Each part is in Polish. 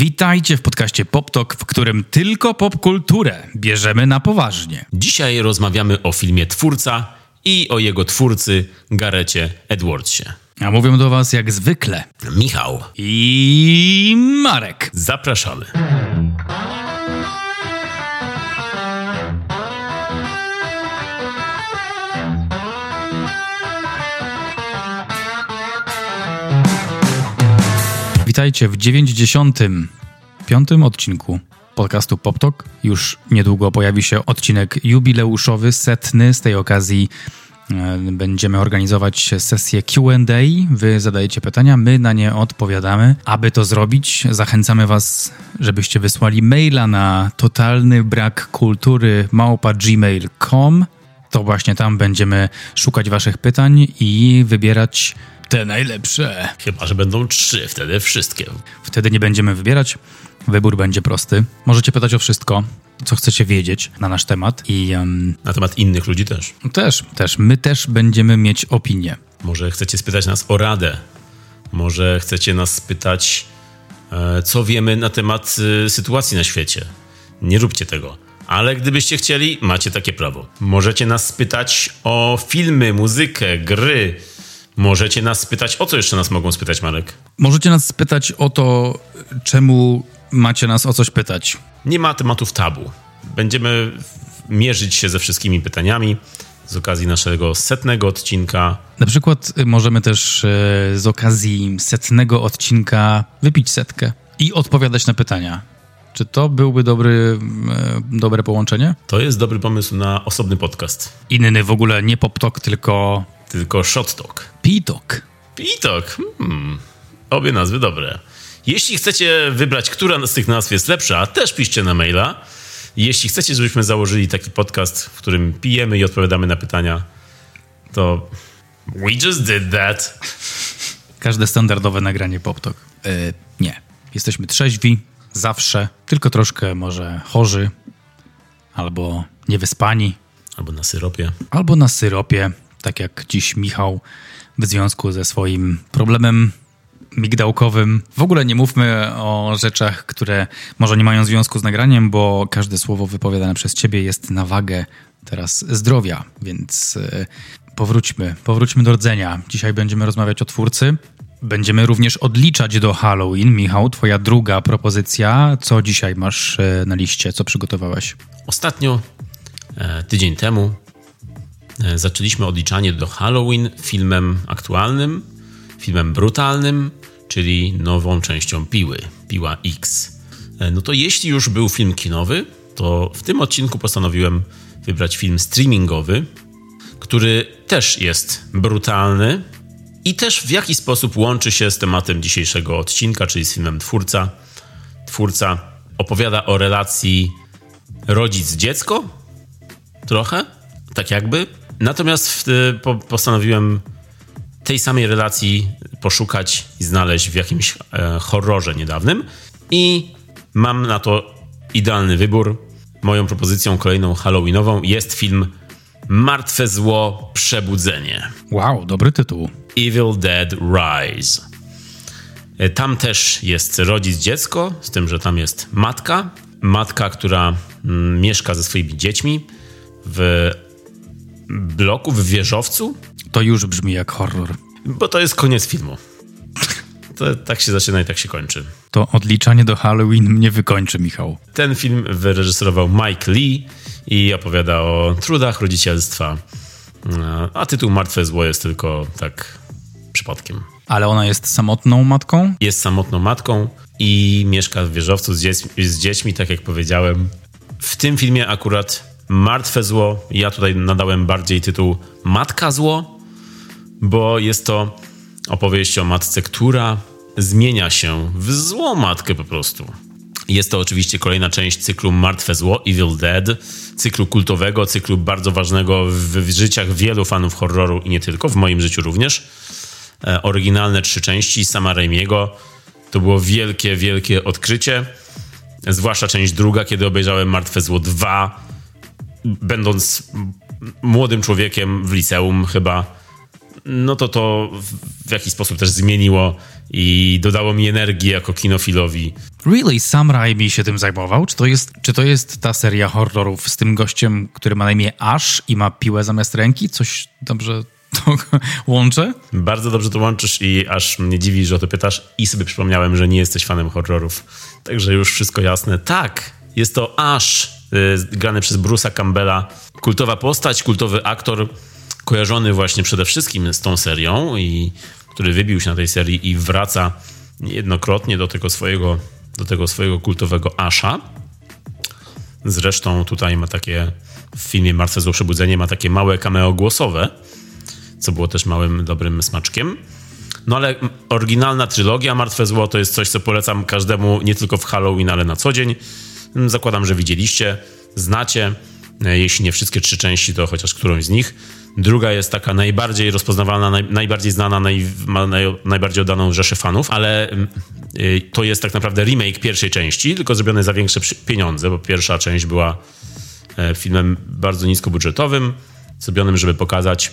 Witajcie w podcaście Pop Talk, w którym tylko popkulturę bierzemy na poważnie. Dzisiaj rozmawiamy o filmie Twórca i o jego twórcy Garethie Edwardsie. A mówią do was jak zwykle Michał i Marek. Zapraszamy. Witajcie w 95. odcinku podcastu Pop Talk. Już niedługo pojawi się odcinek jubileuszowy, 100. Z tej okazji będziemy organizować sesję Q&A. Wy zadajecie pytania, my na nie odpowiadamy. Aby to zrobić, zachęcamy was, żebyście wysłali maila na totalnybrakkultury@gmail.com. To właśnie tam będziemy szukać waszych pytań i wybierać te najlepsze. Chyba że będą 3, wtedy wszystkie. Wtedy nie będziemy wybierać, wybór będzie prosty. Możecie pytać o wszystko, co chcecie wiedzieć na nasz temat. I na temat innych ludzi też. Też. My też będziemy mieć opinię. Może chcecie spytać nas o radę. Może chcecie nas spytać, co wiemy na temat sytuacji na świecie. Nie róbcie tego. Ale gdybyście chcieli, macie takie prawo. Możecie nas spytać o filmy, muzykę, gry. Możecie nas spytać, o co jeszcze nas mogą spytać, Marek? Możecie nas spytać o to, czemu macie nas o coś pytać. Nie ma tematów tabu. Będziemy mierzyć się ze wszystkimi pytaniami z okazji naszego 100. odcinka. Na przykład możemy też z okazji 100. odcinka wypić 100 i odpowiadać na pytania. Czy to byłby dobre połączenie? To jest dobry pomysł na osobny podcast. Inny w ogóle, nie Pop Talk, tylko Shot Talk. Pitok. Obie nazwy dobre. Jeśli chcecie wybrać, która z tych nazw jest lepsza, też piszcie na maila. Jeśli chcecie, żebyśmy założyli taki podcast, w którym pijemy i odpowiadamy na pytania, to we just did that. Każde standardowe nagranie Pop Talk. Nie. Jesteśmy trzeźwi. Zawsze. Tylko troszkę może chorzy. Albo niewyspani. Albo na syropie. Tak jak dziś Michał w związku ze swoim problemem migdałkowym. W ogóle nie mówmy o rzeczach, które może nie mają związku z nagraniem, bo każde słowo wypowiadane przez ciebie jest na wagę teraz zdrowia. Więc powróćmy do rdzenia. Dzisiaj będziemy rozmawiać o Twórcy. Będziemy również odliczać do Halloween. Michał, twoja druga propozycja. Co dzisiaj masz na liście? Co przygotowałeś? Ostatnio, tydzień temu, zaczęliśmy odliczanie do Halloween filmem aktualnym, filmem brutalnym, czyli nową częścią Piły, Piła X. No to jeśli już był film kinowy, to w tym odcinku postanowiłem wybrać film streamingowy, który też jest brutalny i też w jakiś sposób łączy się z tematem dzisiejszego odcinka, czyli z filmem Twórca. Twórca opowiada o relacji rodzic-dziecko, trochę, tak jakby. Natomiast postanowiłem tej samej relacji poszukać i znaleźć w jakimś horrorze niedawnym. I mam na to idealny wybór. Moją propozycją kolejną halloweenową jest film Martwe Zło Przebudzenie. Wow, dobry tytuł. Evil Dead Rise. Tam też jest rodzic dziecko, z tym, że tam jest matka. Matka, która mieszka ze swoimi dziećmi w bloku, w wieżowcu. To już brzmi jak horror. Bo to jest koniec filmu. To tak się zaczyna i tak się kończy. To odliczanie do Halloween mnie wykończy, Michał. Ten film wyreżyserował Mike Lee i opowiada o trudach rodzicielstwa. A tytuł Martwe Zło jest tylko tak przypadkiem. Ale ona jest samotną matką? Jest samotną matką i mieszka w wieżowcu z dziećmi, tak jak powiedziałem. W tym filmie akurat Martwe Zło, ja tutaj nadałem bardziej tytuł Matka Zło, bo jest to opowieść o matce, która zmienia się w złą matkę po prostu. Jest to oczywiście kolejna część cyklu Martwe Zło, Evil Dead, cyklu kultowego, cyklu bardzo ważnego w życiach wielu fanów horroru i nie tylko, w moim życiu również. Oryginalne 3 części Sama Raimiego, to było wielkie, wielkie odkrycie, zwłaszcza część druga, kiedy obejrzałem Martwe Zło 2, będąc młodym człowiekiem w liceum chyba, no to to w jakiś sposób też zmieniło i dodało mi energii jako kinofilowi. Really? Sam Raimi się tym zajmował? Czy to jest ta seria horrorów z tym gościem, który ma na imię Ash i ma piłę zamiast ręki? Coś dobrze to łączę? Bardzo dobrze to łączysz i aż mnie dziwi, że o to pytasz i sobie przypomniałem, że nie jesteś fanem horrorów. Także już wszystko jasne. Tak, jest to Ash, grany przez Bruce'a Campbella. Kultowa postać, kultowy aktor, kojarzony właśnie przede wszystkim z tą serią i który wybił się na tej serii i wraca niejednokrotnie do tego swojego kultowego Asha. Zresztą tutaj ma takie, w filmie Martwe Zło Przebudzenie ma takie małe cameo głosowe, co było też małym, dobrym smaczkiem. No ale oryginalna trylogia Martwe Zło to jest coś, co polecam każdemu, nie tylko w Halloween, ale na co dzień. Zakładam, że widzieliście, znacie. Jeśli nie wszystkie trzy części, to chociaż którąś z nich. Druga jest taka najbardziej rozpoznawalna, najbardziej znana, najbardziej oddaną rzeszę fanów, ale to jest tak naprawdę remake pierwszej części, tylko zrobiony za większe pieniądze, bo pierwsza część była filmem bardzo niskobudżetowym, zrobionym, żeby pokazać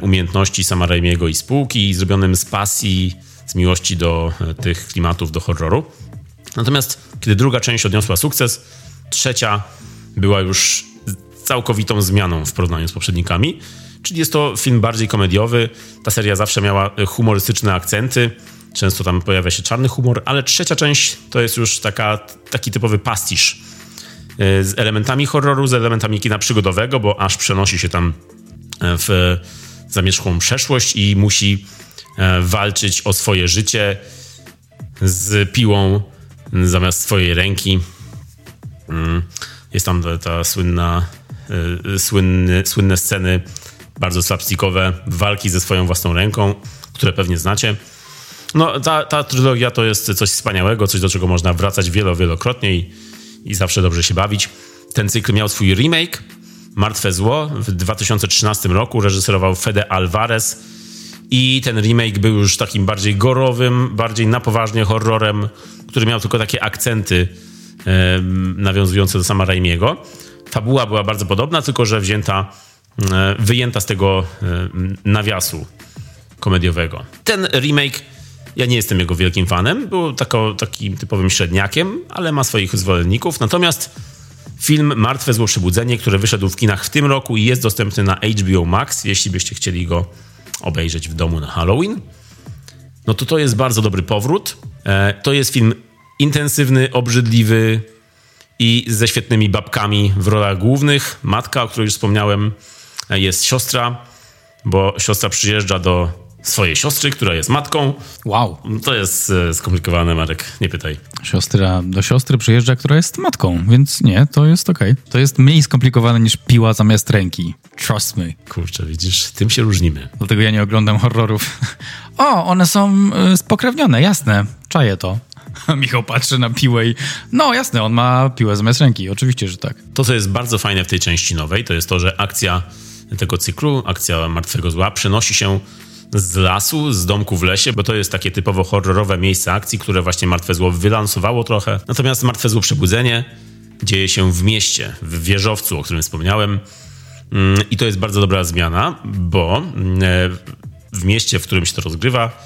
umiejętności Sama Raimiego i spółki, zrobionym z pasji, z miłości do tych klimatów, do horroru. Natomiast kiedy druga część odniosła sukces, trzecia była już całkowitą zmianą w porównaniu z poprzednikami. Czyli jest to film bardziej komediowy. Ta seria zawsze miała humorystyczne akcenty. Często tam pojawia się czarny humor, ale trzecia część to jest już taki typowy pastisz z elementami horroru, z elementami kina przygodowego, bo aż przenosi się tam w zamierzchłą przeszłość i musi walczyć o swoje życie z piłą zamiast swojej ręki. Jest tam ta słynne sceny, bardzo slapstickowe, walki ze swoją własną ręką, które pewnie znacie. No, ta trylogia to jest coś wspaniałego, coś do czego można wracać wielokrotnie i zawsze dobrze się bawić. Ten cykl miał swój remake, Martwe Zło, w 2013 roku reżyserował Fede Alvarez i ten remake był już takim bardziej gorowym, bardziej na poważnie horrorem, który miał tylko takie akcenty nawiązujące do Sama Raimiego. Fabuła była bardzo podobna, tylko że wyjęta z tego nawiasu komediowego. Ten remake, ja nie jestem jego wielkim fanem, był takim typowym średniakiem, ale ma swoich zwolenników. Natomiast film Martwe Zło Przebudzenie, który wyszedł w kinach w tym roku i jest dostępny na HBO Max, jeśli byście chcieli go obejrzeć w domu na Halloween, no to jest bardzo dobry powrót. To jest film intensywny, obrzydliwy i ze świetnymi babkami w rolach głównych. Matka, o której już wspomniałem, jest siostra, bo siostra przyjeżdża do swojej siostry, która jest matką. Wow. To jest skomplikowane, Marek, nie pytaj. Siostra do siostry przyjeżdża, która jest matką, więc nie, to jest okej. To jest mniej skomplikowane niż piła zamiast ręki. Trust me. Kurczę, widzisz, tym się różnimy. Dlatego ja nie oglądam horrorów. O, one są spokrewnione, jasne, czaję to. Michał patrzy na piłę i no jasne, on ma piłę zamiast ręki, oczywiście, że tak. To, co jest bardzo fajne w tej części nowej, to jest to, że akcja tego cyklu, akcja Martwego Zła, przenosi się z lasu, z domku w lesie, bo to jest takie typowo horrorowe miejsce akcji, które właśnie Martwe Zło wylansowało trochę. Natomiast Martwe Zło Przebudzenie dzieje się w mieście, w wieżowcu, o którym wspomniałem. I to jest bardzo dobra zmiana, bo w mieście, w którym się to rozgrywa,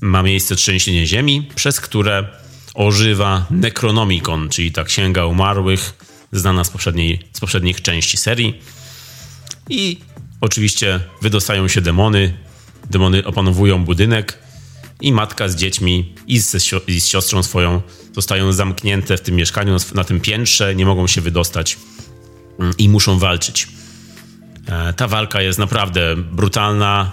ma miejsce trzęsienie ziemi, przez które ożywa Necronomicon, czyli ta księga umarłych, znana z poprzednich części serii. I oczywiście wydostają się demony. Demony opanowują budynek i matka z dziećmi i z siostrą swoją zostają zamknięte w tym mieszkaniu, na tym piętrze, nie mogą się wydostać i muszą walczyć. Ta walka jest naprawdę brutalna,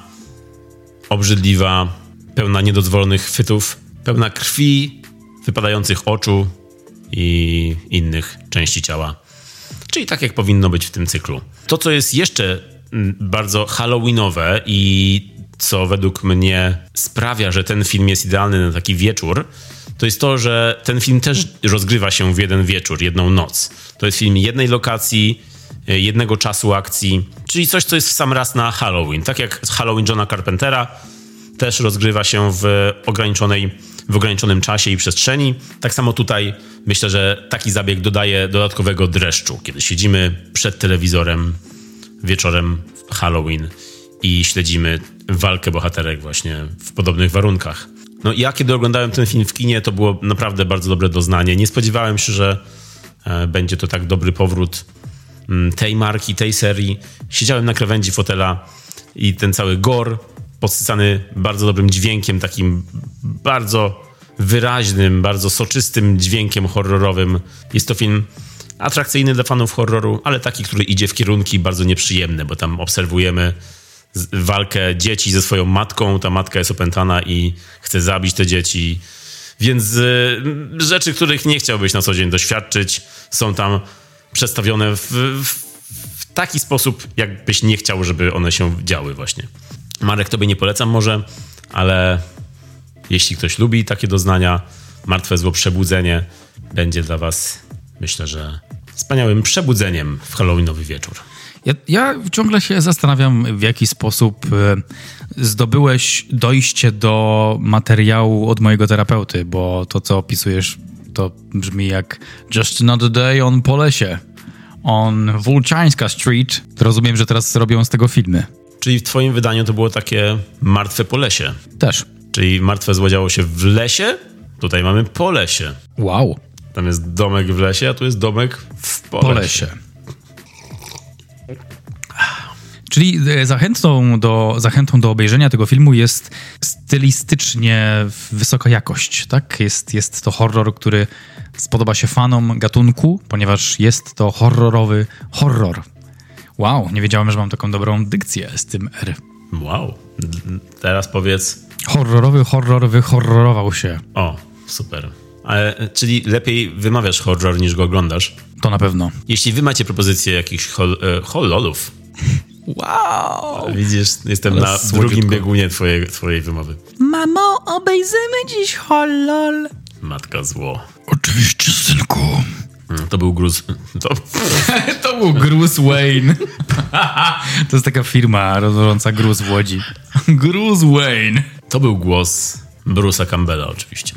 obrzydliwa, pełna niedozwolonych chwytów, pełna krwi, wypadających oczu i innych części ciała. Czyli tak, jak powinno być w tym cyklu. To, co jest jeszcze bardzo halloweenowe i co według mnie sprawia, że ten film jest idealny na taki wieczór, to jest to, że ten film też rozgrywa się w jeden wieczór, jedną noc. To jest film jednej lokacji, jednego czasu akcji, czyli coś, co jest w sam raz na Halloween. Tak jak Halloween Johna Carpentera, też rozgrywa się w ograniczonym czasie i przestrzeni. Tak samo tutaj myślę, że taki zabieg dodaje dodatkowego dreszczu, kiedy siedzimy przed telewizorem wieczorem Halloween i śledzimy walkę bohaterek właśnie w podobnych warunkach. No ja kiedy oglądałem ten film w kinie, to było naprawdę bardzo dobre doznanie. Nie spodziewałem się, że będzie to tak dobry powrót tej marki, tej serii. Siedziałem na krawędzi fotela i ten cały gore podsycany bardzo dobrym dźwiękiem, takim bardzo wyraźnym, bardzo soczystym dźwiękiem horrorowym. Jest to film atrakcyjny dla fanów horroru, ale taki, który idzie w kierunki bardzo nieprzyjemne, bo tam obserwujemy walkę dzieci ze swoją matką. Ta matka jest opętana i chce zabić te dzieci. Więc rzeczy, których nie chciałbyś na co dzień doświadczyć, są tam przedstawione w taki sposób, jakbyś nie chciał, żeby one się działy właśnie. Marek, tobie nie polecam może, ale jeśli ktoś lubi takie doznania, Martwe Zło Przebudzenie będzie dla was, myślę, że wspaniałym przebudzeniem w halloweenowy wieczór. Ja ciągle się zastanawiam, w jaki sposób zdobyłeś dojście do materiału od mojego terapeuty, bo to, co opisujesz, to brzmi jak Just Another Day on Polesie, on Włóczańska Street. Rozumiem, że teraz robią z tego filmy. Czyli w twoim wydaniu to było takie Martwe Polesie. Też. Czyli Martwe Zło działo się w lesie, tutaj mamy Polesie. Wow. Tam jest domek w lesie, a tu jest domek w Polesie. Czyli zachętą do obejrzenia tego filmu jest stylistycznie wysoka jakość, tak? Jest to horror, który spodoba się fanom gatunku, ponieważ jest to horrorowy horror. Wow, nie wiedziałem, że mam taką dobrą dykcję z tym R. Wow, teraz powiedz... Horrorowy horror wyhorrorował się. O, super. Ale, czyli lepiej wymawiasz horror niż go oglądasz? To na pewno. Jeśli wy macie propozycje jakichś horrorów... Wow! Widzisz, jestem na drugim biegunie twojej wymowy. Mamo, obejrzymy dziś horror. Matka Zło. Oczywiście, synku. To był Gruz... To był Gruz Wayne. To jest taka firma rozwożąca gruz w Łodzi. Gruz Wayne. To był głos Bruce'a Campbella oczywiście.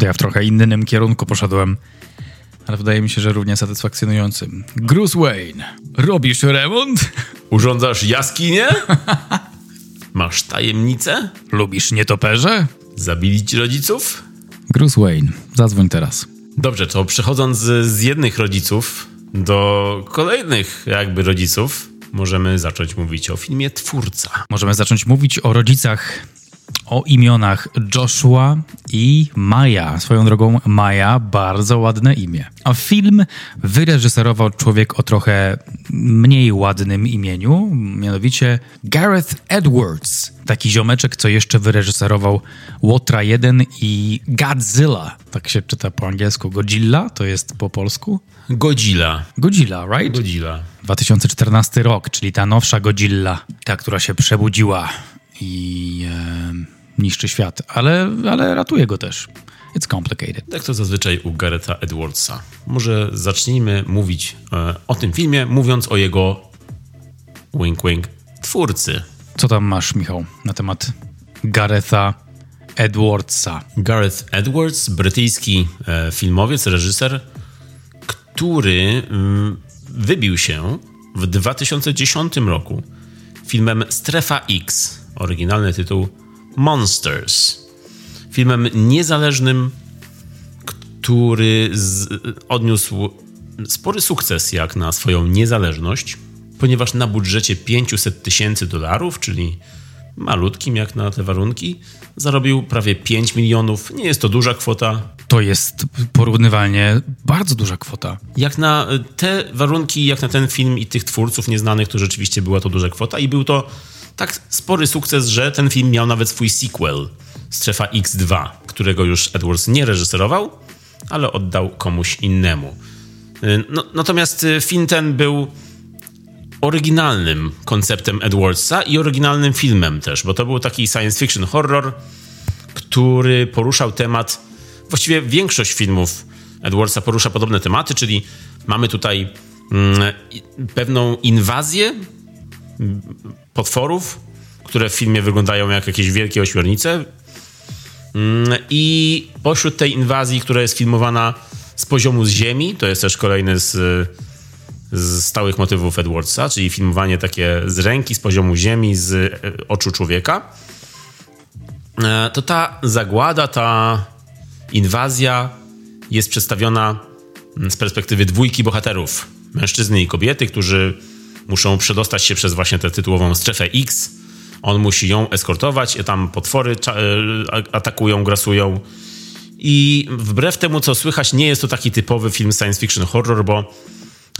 To ja w trochę innym kierunku poszedłem. Ale wydaje mi się, że równie satysfakcjonującym. Gruz Wayne. Robisz remont? Urządzasz jaskinię? Masz tajemnicę? Lubisz nietoperze? Zabili ci rodziców? Gruz Wayne. Zadzwoń teraz. Dobrze, to przechodząc z jednych rodziców do kolejnych jakby rodziców, możemy zacząć mówić o filmie Twórca. Możemy zacząć mówić o rodzicach, o imionach Joshua i Maja. Swoją drogą Maja, bardzo ładne imię. A film wyreżyserował człowiek o trochę mniej ładnym imieniu, mianowicie Gareth Edwards. Taki ziomeczek, co jeszcze wyreżyserował Łotra 1 i Godzilla. Tak się czyta po angielsku. Godzilla to jest po polsku? Godzilla, right? Godzilla. 2014 rok, czyli ta nowsza Godzilla. Ta, która się przebudziła i niszczy świat, ale ratuje go też. It's complicated. Tak to zazwyczaj u Garetha Edwardsa. Może zacznijmy mówić o tym filmie, mówiąc o jego wink wink twórcy. Co tam masz, Michał, na temat Garetha Edwardsa? Gareth Edwards, brytyjski filmowiec, reżyser, który wybił się w 2010 roku filmem Strefa X. Oryginalny tytuł Monsters. Filmem niezależnym, który odniósł spory sukces jak na swoją niezależność, ponieważ na budżecie $500,000, czyli malutkim jak na te warunki, zarobił prawie 5 milionów. Nie jest to duża kwota. To jest porównywalnie bardzo duża kwota. Jak na te warunki, jak na ten film i tych twórców nieznanych, to rzeczywiście była to duża kwota i był to tak spory sukces, że ten film miał nawet swój sequel, Strefa X2, którego już Edwards nie reżyserował, ale oddał komuś innemu. Natomiast film ten był oryginalnym konceptem Edwardsa i oryginalnym filmem też, bo to był taki science fiction horror, który poruszał temat... Właściwie większość filmów Edwardsa porusza podobne tematy, czyli mamy tutaj pewną inwazję potworów, które w filmie wyglądają jak jakieś wielkie ośmiornice, i pośród tej inwazji, która jest filmowana z poziomu z ziemi, to jest też kolejny z z stałych motywów Edwardsa, czyli filmowanie takie z ręki, z poziomu ziemi, z oczu człowieka, to ta zagłada, ta inwazja jest przedstawiona z perspektywy dwójki bohaterów, mężczyzny i kobiety, którzy muszą przedostać się przez właśnie tę tytułową strefę X. On musi ją eskortować, tam potwory atakują, grasują. I wbrew temu, co słychać, nie jest to taki typowy film science fiction horror, bo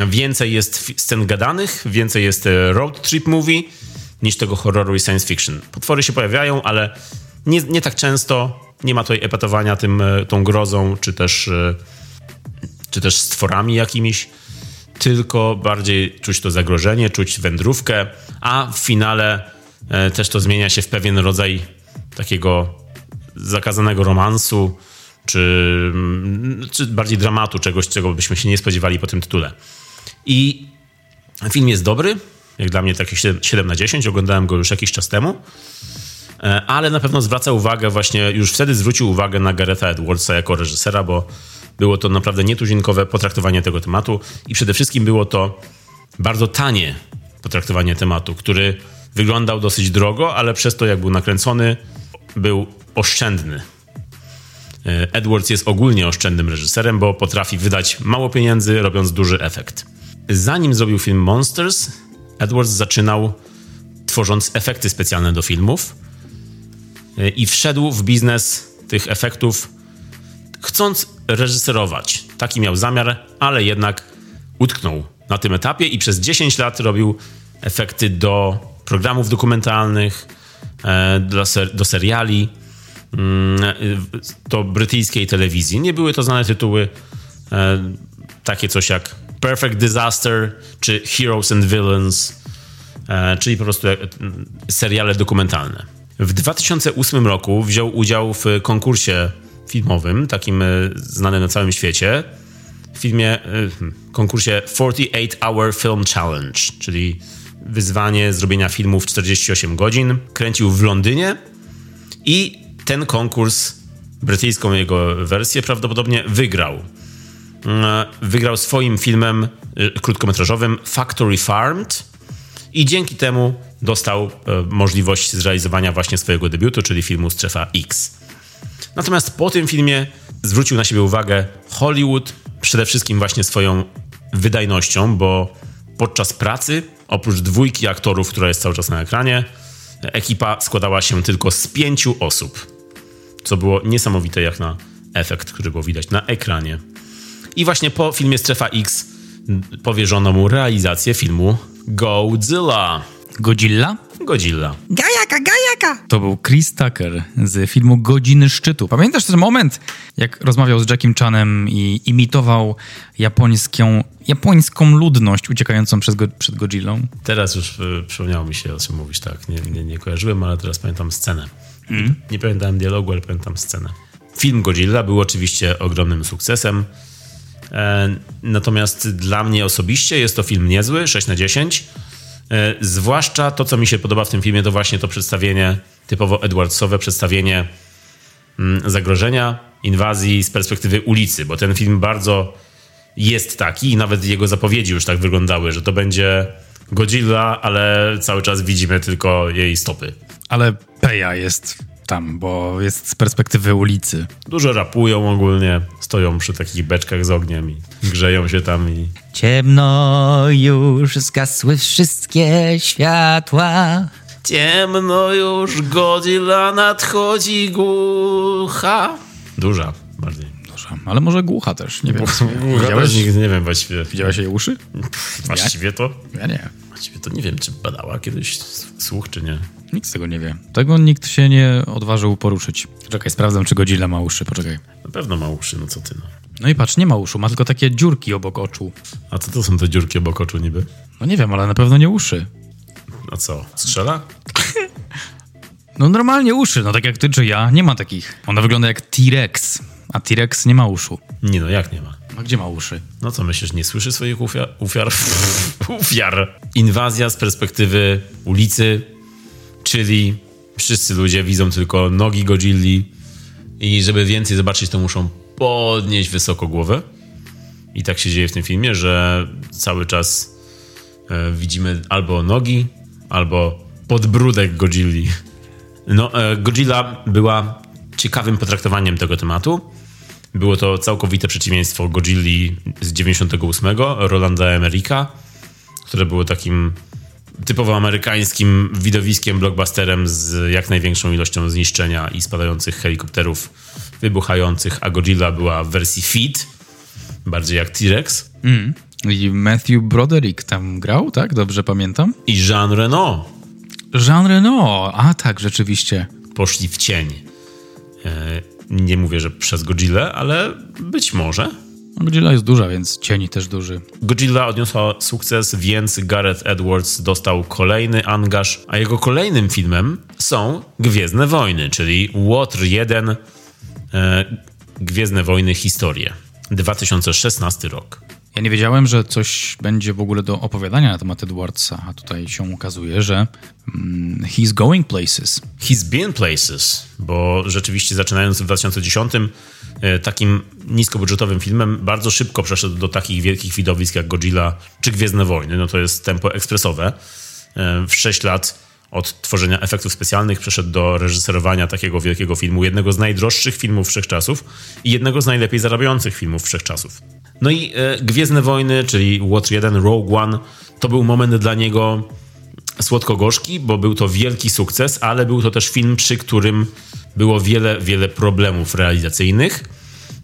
więcej jest scen gadanych, więcej jest road trip movie niż tego horroru i science fiction. Potwory się pojawiają, ale nie tak często. Nie ma tutaj epatowania tą grozą, czy też stworami jakimiś. Tylko bardziej czuć to zagrożenie, czuć wędrówkę, a w finale też to zmienia się w pewien rodzaj takiego zakazanego romansu, czy bardziej dramatu, czegoś, czego byśmy się nie spodziewali po tym tytule. I film jest dobry, jak dla mnie taki 7/10, oglądałem go już jakiś czas temu, ale na pewno zwraca uwagę, właśnie już wtedy zwrócił uwagę na Garetha Edwardsa jako reżysera, bo było to naprawdę nietuzinkowe potraktowanie tego tematu i przede wszystkim było to bardzo tanie potraktowanie tematu, który wyglądał dosyć drogo, ale przez to, jak był nakręcony, był oszczędny. Edwards jest ogólnie oszczędnym reżyserem, bo potrafi wydać mało pieniędzy, robiąc duży efekt. Zanim zrobił film Monsters, Edwards zaczynał tworząc efekty specjalne do filmów i wszedł w biznes tych efektów, chcąc reżyserować. Taki miał zamiar, ale jednak utknął na tym etapie i przez 10 lat robił efekty do programów dokumentalnych, do seriali, do brytyjskiej telewizji. Nie były to znane tytuły, takie coś jak Perfect Disaster czy Heroes and Villains, czyli po prostu seriale dokumentalne. W 2008 roku wziął udział w konkursie filmowym, takim znanym na całym świecie, w konkursie 48-Hour Film Challenge, czyli wyzwanie zrobienia filmu w 48 godzin. Kręcił w Londynie i ten konkurs, brytyjską jego wersję, prawdopodobnie wygrał. Wygrał swoim filmem krótkometrażowym Factory Farmed i dzięki temu dostał możliwość zrealizowania właśnie swojego debiutu, czyli filmu Strefa X. Natomiast po tym filmie zwrócił na siebie uwagę Hollywood, przede wszystkim właśnie swoją wydajnością, bo podczas pracy, oprócz dwójki aktorów, która jest cały czas na ekranie, ekipa składała się tylko z 5 osób, co było niesamowite jak na efekt, który było widać na ekranie. I właśnie po filmie Strefa X powierzono mu realizację filmu Godzilla. Godzilla? Godzilla. Gajaka, gajaka! To był Chris Tucker z filmu Godziny Szczytu. Pamiętasz ten moment, jak rozmawiał z Jackiem Chanem i imitował japońską ludność uciekającą przed Godzillą? Teraz już przypomniało mi się, o czym mówisz, tak. Nie kojarzyłem, ale teraz pamiętam scenę. Nie pamiętałem dialogu, ale pamiętam scenę. Film Godzilla był oczywiście ogromnym sukcesem. Natomiast dla mnie osobiście jest to film niezły, 6/10. Zwłaszcza to, co mi się podoba w tym filmie, to właśnie to przedstawienie typowo Edwardsowe, przedstawienie zagrożenia, inwazji z perspektywy ulicy, bo ten film bardzo jest taki i nawet jego zapowiedzi już tak wyglądały, że to będzie Godzilla, ale cały czas widzimy tylko jej stopy. Ale Peja jest tam, bo jest z perspektywy ulicy. Dużo rapują ogólnie, stoją przy takich beczkach z ogniem i grzeją się tam i... Ciemno już zgasły wszystkie światła. Ciemno już, Godzilla nadchodzi, głucha. Duża bardziej. Duża, ale może głucha też, nie wiem. Głucha też nigdy nie wiem właściwie. Widziałeś jej uszy? Właściwie to? Ja nie. Właściwie to nie wiem, czy badała kiedyś słuch, czy nie. Nikt z tego nie wie. Tego nikt się nie odważył poruszyć. Czekaj, sprawdzam, czy Godzilla ma uszy. Poczekaj. Na pewno ma uszy, no co ty, no. No i patrz, nie ma uszu, ma tylko takie dziurki obok oczu. A co to są te dziurki obok oczu niby? No nie wiem, ale na pewno nie uszy. A co? Strzela? No normalnie uszy, no tak jak ty czy ja, nie ma takich. Ona wygląda jak T-Rex, a T-Rex nie ma uszu. Nie no, jak nie ma? A gdzie ma uszy? No co myślisz, nie słyszy swoich ofiar? Inwazja z perspektywy ulicy, czyli wszyscy ludzie widzą tylko nogi Godzilli i żeby więcej zobaczyć, to muszą podnieść wysoko głowę. I tak się dzieje w tym filmie, że cały czas widzimy albo nogi, albo podbródek Godzilli. Godzilla była ciekawym potraktowaniem tego tematu. Było to całkowite przeciwieństwo Godzilli z 98, Rolanda Emmericha, które było takim typowo amerykańskim widowiskiem, blockbusterem z jak największą ilością zniszczenia i spadających helikopterów wybuchających, a Godzilla była w wersji fit, bardziej jak T-Rex. I Matthew Broderick tam grał, tak? Dobrze pamiętam? I Jean Reno. Jean Reno, a tak, rzeczywiście. Poszli w cień. Nie mówię, że przez Godzillę, ale być może. Godzilla jest duża, więc cień też duży. Godzilla odniosła sukces, więc Gareth Edwards dostał kolejny angaż, a jego kolejnym filmem są Gwiezdne Wojny, czyli Łotr 1, Gwiezdne Wojny Historie, 2016 rok. Ja nie wiedziałem, że coś będzie w ogóle do opowiadania na temat Edwardsa, a tutaj się okazuje, że he's going places. He's been places, bo rzeczywiście zaczynając w 2010 takim niskobudżetowym filmem bardzo szybko przeszedł do takich wielkich widowisk jak Godzilla czy Gwiezdne Wojny. No to jest tempo ekspresowe. W 6 lat od tworzenia efektów specjalnych przeszedł do reżyserowania takiego wielkiego filmu, jednego z najdroższych filmów wszechczasów i jednego z najlepiej zarabiających filmów wszechczasów. No i Gwiezdne Wojny, czyli Łotr 1, Rogue One, to był moment dla niego słodko-gorzki, bo był to wielki sukces, ale był to też film, przy którym było wiele, wiele problemów realizacyjnych.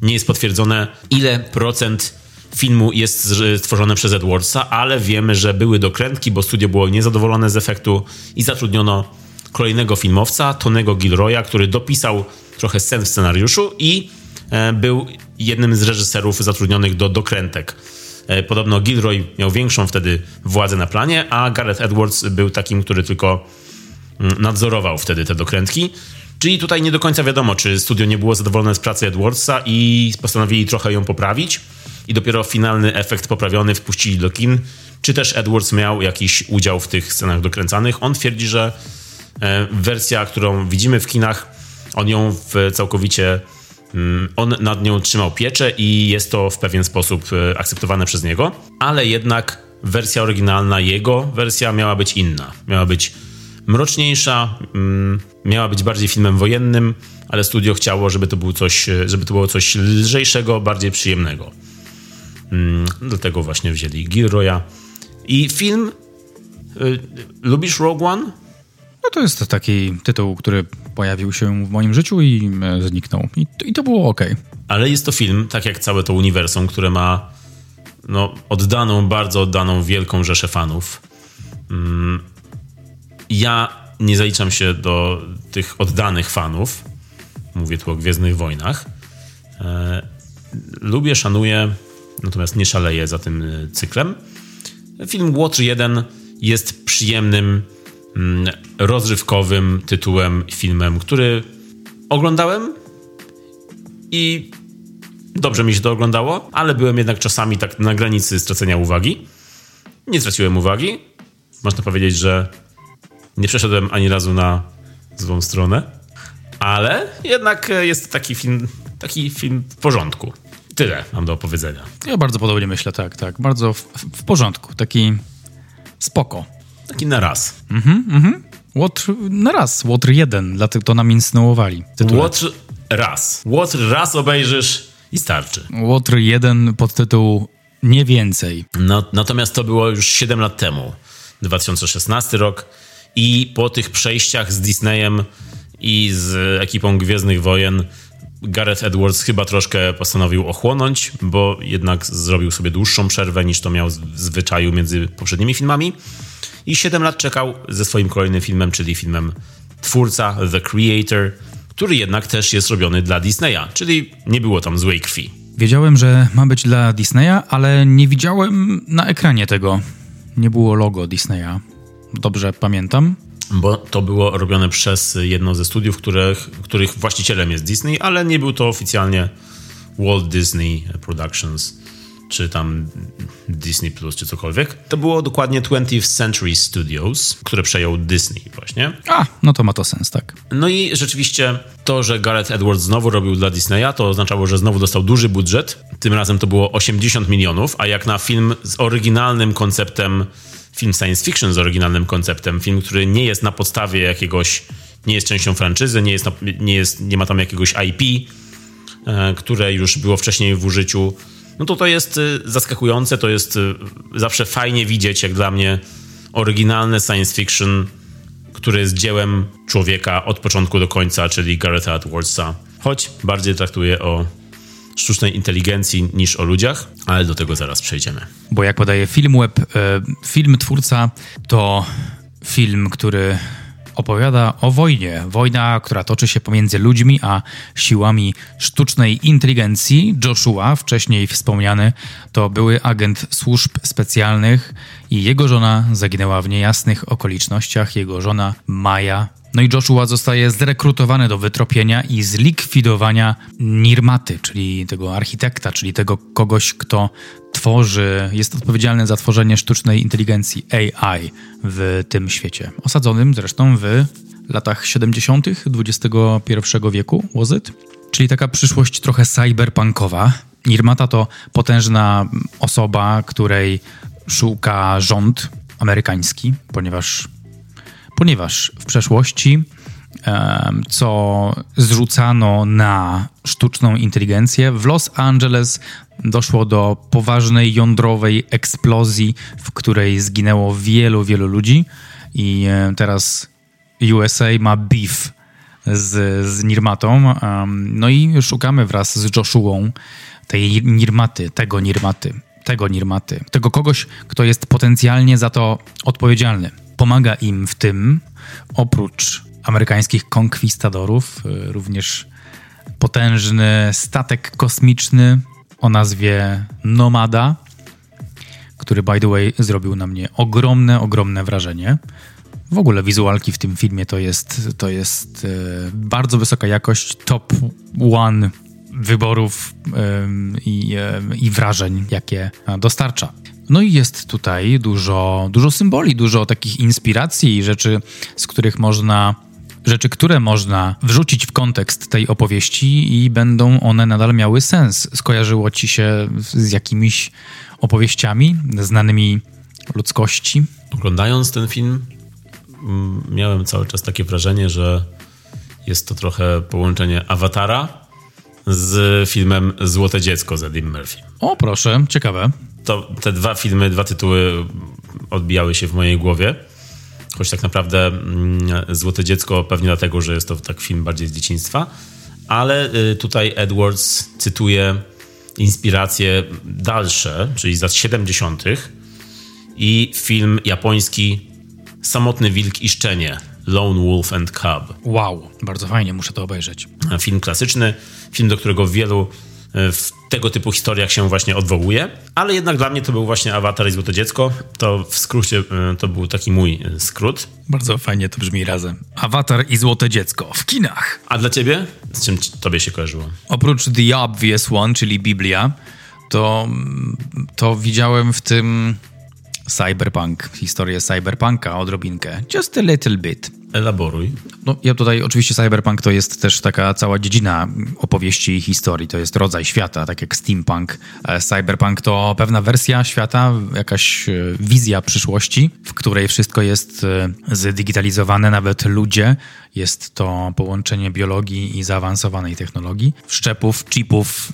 Nie jest potwierdzone, ile procent filmu jest stworzone przez Edwardsa, ale wiemy, że były dokrętki, bo studio było niezadowolone z efektu i zatrudniono kolejnego filmowca, Tonego Gilroya, który dopisał trochę scen w scenariuszu i był jednym z reżyserów zatrudnionych do dokrętek. Podobno Gilroy miał większą wtedy władzę na planie, a Gareth Edwards był takim, który tylko nadzorował wtedy te dokrętki. Czyli tutaj nie do końca wiadomo, czy studio nie było zadowolone z pracy Edwardsa i postanowili trochę ją poprawić i dopiero finalny efekt poprawiony wpuścili do kin, czy też Edwards miał jakiś udział w tych scenach dokręcanych. On twierdzi, że wersja, którą widzimy w kinach, on nad nią trzymał pieczę i jest to w pewien sposób akceptowane przez niego, ale jednak wersja oryginalna, jego wersja miała być inna. Miała być mroczniejsza, miała być bardziej filmem wojennym, ale studio chciało, żeby to było coś lżejszego, bardziej przyjemnego. Dlatego właśnie wzięli Gilroya. I film... Lubisz Rogue One? No to jest taki tytuł, który pojawił się w moim życiu i zniknął. I to było okej. Ale jest to film, tak jak całe to uniwersum, które ma bardzo oddaną wielką rzeszę fanów. Ja nie zaliczam się do tych oddanych fanów. Mówię tu o Gwiezdnych Wojnach. Lubię, szanuję, natomiast nie szaleję za tym cyklem. Film Łotr 1 jest przyjemnym, rozrywkowym tytułem, filmem, który oglądałem i dobrze mi się to oglądało, ale byłem jednak czasami tak na granicy stracenia uwagi. Nie straciłem uwagi. Można powiedzieć, że nie przeszedłem ani razu na złą stronę, ale jednak jest to taki film w porządku. Tyle mam do opowiedzenia. Ja bardzo podobnie myślę, tak. Bardzo w porządku. Taki spoko. Taki na raz. Na raz. Łotr 1. Dlatego to nam insynuowali. Łotr raz. Łotr raz obejrzysz i starczy. Łotr 1 pod tytuł Nie więcej. Natomiast to było już 7 lat temu. 2016 rok. I po tych przejściach z Disneyem i z ekipą Gwiezdnych Wojen Gareth Edwards chyba troszkę postanowił ochłonąć, bo jednak zrobił sobie dłuższą przerwę niż to miał w zwyczaju między poprzednimi filmami. I 7 lat czekał ze swoim kolejnym filmem, czyli filmem Twórca, The Creator, który jednak też jest robiony dla Disneya, czyli nie było tam złej krwi. Wiedziałem, że ma być dla Disneya, ale nie widziałem na ekranie tego. Nie było logo Disneya. Dobrze pamiętam. Bo to było robione przez jedno ze studiów, których właścicielem jest Disney, ale nie był to oficjalnie Walt Disney Productions. czy tam Disney Plus, czy cokolwiek. To było dokładnie 20th Century Studios, które przejął Disney właśnie. A, no to ma to sens, tak. No i rzeczywiście to, że Gareth Edwards znowu robił dla Disneya, to oznaczało, że znowu dostał duży budżet. Tym razem to było 80 milionów, a jak na film z oryginalnym konceptem, film science fiction z oryginalnym konceptem, film, który nie jest na podstawie jakiegoś, nie jest częścią franczyzy, nie ma tam jakiegoś IP, które już było wcześniej w użyciu, no to jest zaskakujące, to jest zawsze fajnie widzieć, jak dla mnie, oryginalne science fiction, które jest dziełem człowieka od początku do końca, czyli Garetha Edwardsa. Choć bardziej traktuję o sztucznej inteligencji niż o ludziach, ale do tego zaraz przejdziemy. Bo jak podaje Filmweb, film Twórca to film, który opowiada o wojnie. Wojna, która toczy się pomiędzy ludźmi a siłami sztucznej inteligencji. Joshua, wcześniej wspomniany, to były agent służb specjalnych i jego żona zaginęła w niejasnych okolicznościach. Jego żona Maya. No i Joshua zostaje zrekrutowany do wytropienia i zlikwidowania Nirmaty, czyli tego architekta, czyli tego kogoś, kto tworzy, jest odpowiedzialny za tworzenie sztucznej inteligencji AI w tym świecie. Osadzonym zresztą w latach 70. XXI wieku, was it? Czyli taka przyszłość trochę cyberpunkowa. Nirmata to potężna osoba, której szuka rząd amerykański, ponieważ w przeszłości co zrzucano na sztuczną inteligencję, w Los Angeles doszło do poważnej jądrowej eksplozji, w której zginęło wielu, wielu ludzi i teraz USA ma beef z Nirmatą. No i szukamy wraz z Joshuą tej Nirmaty, tego Nirmaty, tego kogoś, kto jest potencjalnie za to odpowiedzialny. Pomaga im w tym, oprócz amerykańskich konkwistadorów, również potężny statek kosmiczny o nazwie Nomada, który by the way zrobił na mnie ogromne wrażenie. W ogóle wizualki w tym filmie to jest bardzo wysoka jakość, top one wyborów i wrażeń, jakie dostarcza. No i jest tutaj dużo symboli, dużo takich inspiracji, rzeczy, które można wrzucić w kontekst tej opowieści i będą one nadal miały sens. Skojarzyło ci się z jakimiś opowieściami znanymi ludzkości? Oglądając ten film miałem cały czas takie wrażenie, że jest to trochę połączenie Awatara z filmem Złote Dziecko z Eddie Murphy. O proszę, ciekawe. To te dwa filmy, dwa tytuły odbijały się w mojej głowie. Choć tak naprawdę Złote Dziecko pewnie dlatego, że jest to tak film bardziej z dzieciństwa. Ale tutaj Edwards cytuje inspiracje dalsze, czyli z lat 70. i film japoński Samotny wilk i szczenie, Lone Wolf and Cub. Wow, bardzo fajnie, muszę to obejrzeć. Film klasyczny, film, do którego wielu w tego typu historiach się właśnie odwołuje, ale jednak dla mnie to był właśnie Awatar i Złote Dziecko. To w skrócie to był taki mój skrót. Bardzo fajnie to brzmi razem. Awatar i Złote Dziecko w kinach. A dla ciebie? Z czym tobie się kojarzyło? Oprócz The Obvious One, czyli Biblia, to widziałem w tym cyberpunk, historię cyberpunka odrobinkę. Just a little bit. Elaboruj. No ja tutaj oczywiście cyberpunk to jest też taka cała dziedzina opowieści i historii, to jest rodzaj świata, tak jak steampunk. Cyberpunk to pewna wersja świata, jakaś wizja przyszłości, w której wszystko jest zdigitalizowane, nawet ludzie. Jest to połączenie biologii i zaawansowanej technologii, wszczepów, chipów,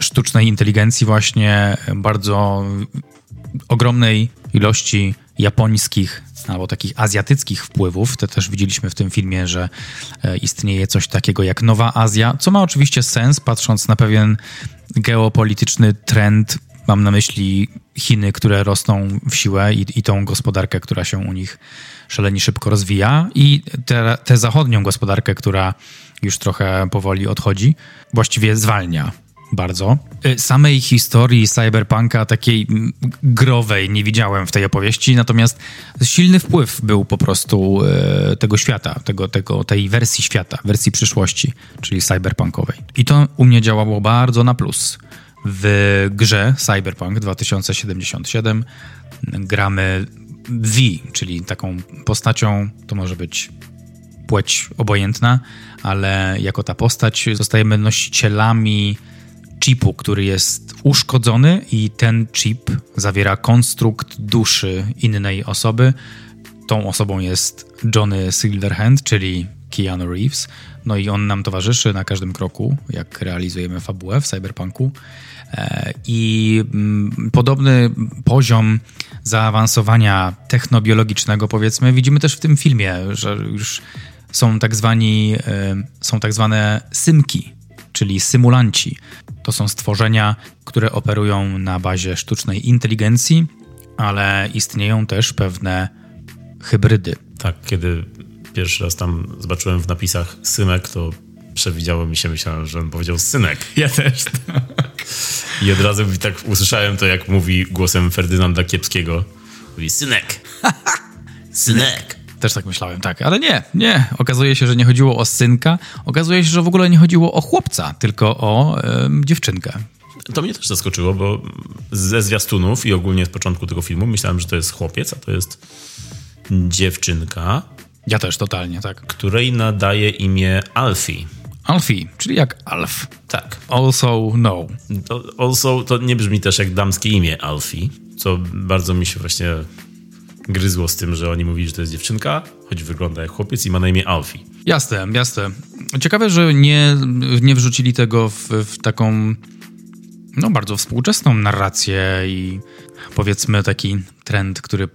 sztucznej inteligencji właśnie, bardzo ogromnej ilości japońskich albo takich azjatyckich wpływów. To też widzieliśmy w tym filmie, że istnieje coś takiego jak Nowa Azja, co ma oczywiście sens, patrząc na pewien geopolityczny trend. Mam na myśli Chiny, które rosną w siłę i tą gospodarkę, która się u nich szalenie szybko rozwija, i tę zachodnią gospodarkę, która już trochę powoli odchodzi, właściwie zwalnia. Bardzo. Samej historii cyberpunka takiej growej nie widziałem w tej opowieści, natomiast silny wpływ był po prostu tego świata, tej wersji świata, wersji przyszłości, czyli cyberpunkowej. I to u mnie działało bardzo na plus. W grze Cyberpunk 2077 gramy V, czyli taką postacią, to może być płeć obojętna, ale jako ta postać zostajemy nosicielami chipu, który jest uszkodzony i ten chip zawiera konstrukt duszy innej osoby. Tą osobą jest Johnny Silverhand, czyli Keanu Reeves. No i on nam towarzyszy na każdym kroku, jak realizujemy fabułę w Cyberpunku. I podobny poziom zaawansowania technobiologicznego, powiedzmy, widzimy też w tym filmie, że już są tak zwane symki, czyli symulanci. To są stworzenia, które operują na bazie sztucznej inteligencji, ale istnieją też pewne hybrydy. Tak, kiedy pierwszy raz tam zobaczyłem w napisach symek, to przewidziało mi się, myślałem, że on powiedział synek. Ja też. Tak. I od razu tak usłyszałem to, jak mówi głosem Ferdynanda Kiepskiego. Mówi synek. Synek. Też tak myślałem, tak. Ale nie. Okazuje się, że nie chodziło o synka. Okazuje się, że w ogóle nie chodziło o chłopca, tylko o dziewczynkę. To mnie też zaskoczyło, bo ze zwiastunów i ogólnie z początku tego filmu myślałem, że to jest chłopiec, a to jest dziewczynka. Ja też, totalnie, tak. Której nadaje imię Alfie. Alfie, czyli jak Alf. Tak. Also no. Also to nie brzmi też jak damskie imię Alfie, co bardzo mi się właśnie gryzło z tym, że oni mówili, że to jest dziewczynka, choć wygląda jak chłopiec i ma na imię Alfie. Jasne. Ciekawe, że nie wrzucili tego w taką bardzo współczesną narrację i powiedzmy taki trend, który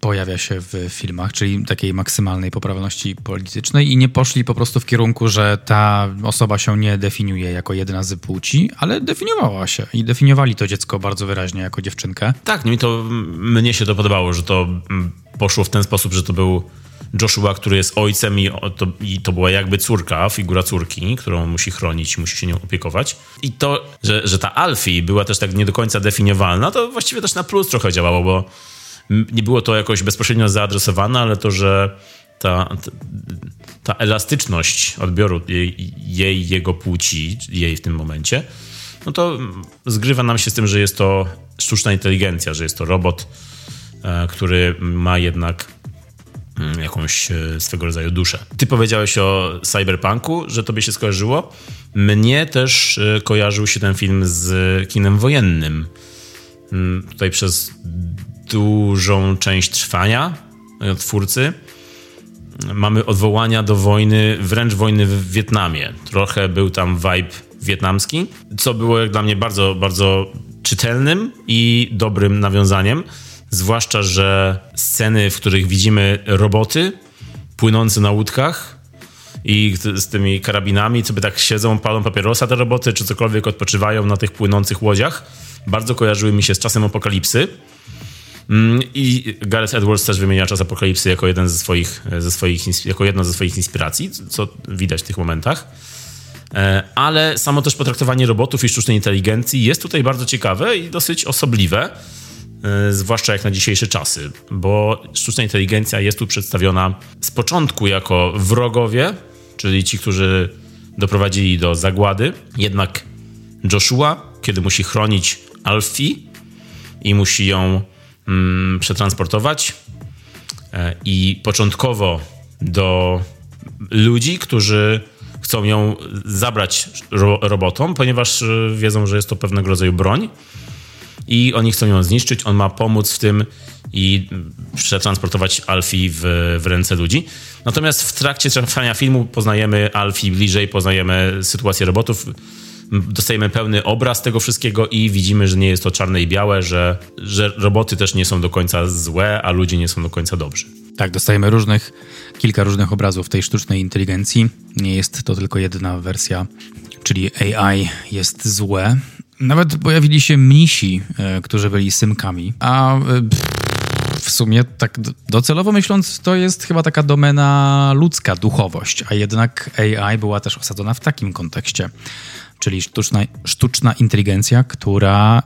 pojawia się w filmach, czyli takiej maksymalnej poprawności politycznej i nie poszli po prostu w kierunku, że ta osoba się nie definiuje jako jedna z płci, ale definiowała się i definiowali to dziecko bardzo wyraźnie jako dziewczynkę. Tak, no i to mnie się to podobało, że to poszło w ten sposób, że to był Joshua, który jest ojcem i to była jakby córka, figura córki, którą musi chronić, musi się nią opiekować. I to, że ta Alfie była też tak nie do końca definiowalna, to właściwie też na plus trochę działało, bo nie było to jakoś bezpośrednio zaadresowane, ale to, że ta elastyczność odbioru jego płci, jej w tym momencie, no to zgrywa nam się z tym, że jest to sztuczna inteligencja, że jest to robot, który ma jednak jakąś swego rodzaju duszę. Ty powiedziałeś o Cyberpunku, że tobie się skojarzyło. Mnie też kojarzył się ten film z kinem wojennym. Tutaj przez dużą część trwania twórcy mamy odwołania do wojny, wręcz wojny w Wietnamie. Trochę był tam vibe wietnamski, co było jak dla mnie bardzo, bardzo czytelnym i dobrym nawiązaniem. Zwłaszcza, że sceny, w których widzimy roboty płynące na łódkach i z tymi karabinami, sobie tak siedzą, palą papierosa te roboty, czy cokolwiek odpoczywają na tych płynących łodziach, bardzo kojarzyły mi się z Czasem Apokalipsy. I Gareth Edwards też wymienia Czas Apokalipsy jako jedną ze swoich inspiracji, co widać w tych momentach. Ale samo też potraktowanie robotów i sztucznej inteligencji jest tutaj bardzo ciekawe i dosyć osobliwe. Zwłaszcza jak na dzisiejsze czasy, bo sztuczna inteligencja jest tu przedstawiona z początku jako wrogowie, czyli ci, którzy doprowadzili do zagłady. Jednak Joshua, kiedy musi chronić Alfie i musi ją przetransportować i początkowo do ludzi, którzy chcą ją zabrać robotom, ponieważ wiedzą, że jest to pewnego rodzaju broń. I oni chcą ją zniszczyć, on ma pomóc w tym i przetransportować Alfie w ręce ludzi. Natomiast w trakcie trwania filmu poznajemy Alfie bliżej, poznajemy sytuację robotów, dostajemy pełny obraz tego wszystkiego i widzimy, że nie jest to czarne i białe, że roboty też nie są do końca złe, a ludzie nie są do końca dobrzy. Tak, dostajemy kilka różnych obrazów tej sztucznej inteligencji. Nie jest to tylko jedna wersja, czyli AI jest złe. Nawet pojawili się mnisi, którzy byli symkami, a w sumie tak docelowo myśląc, to jest chyba taka domena ludzka, duchowość, a jednak AI była też osadzona w takim kontekście, czyli sztuczna inteligencja, która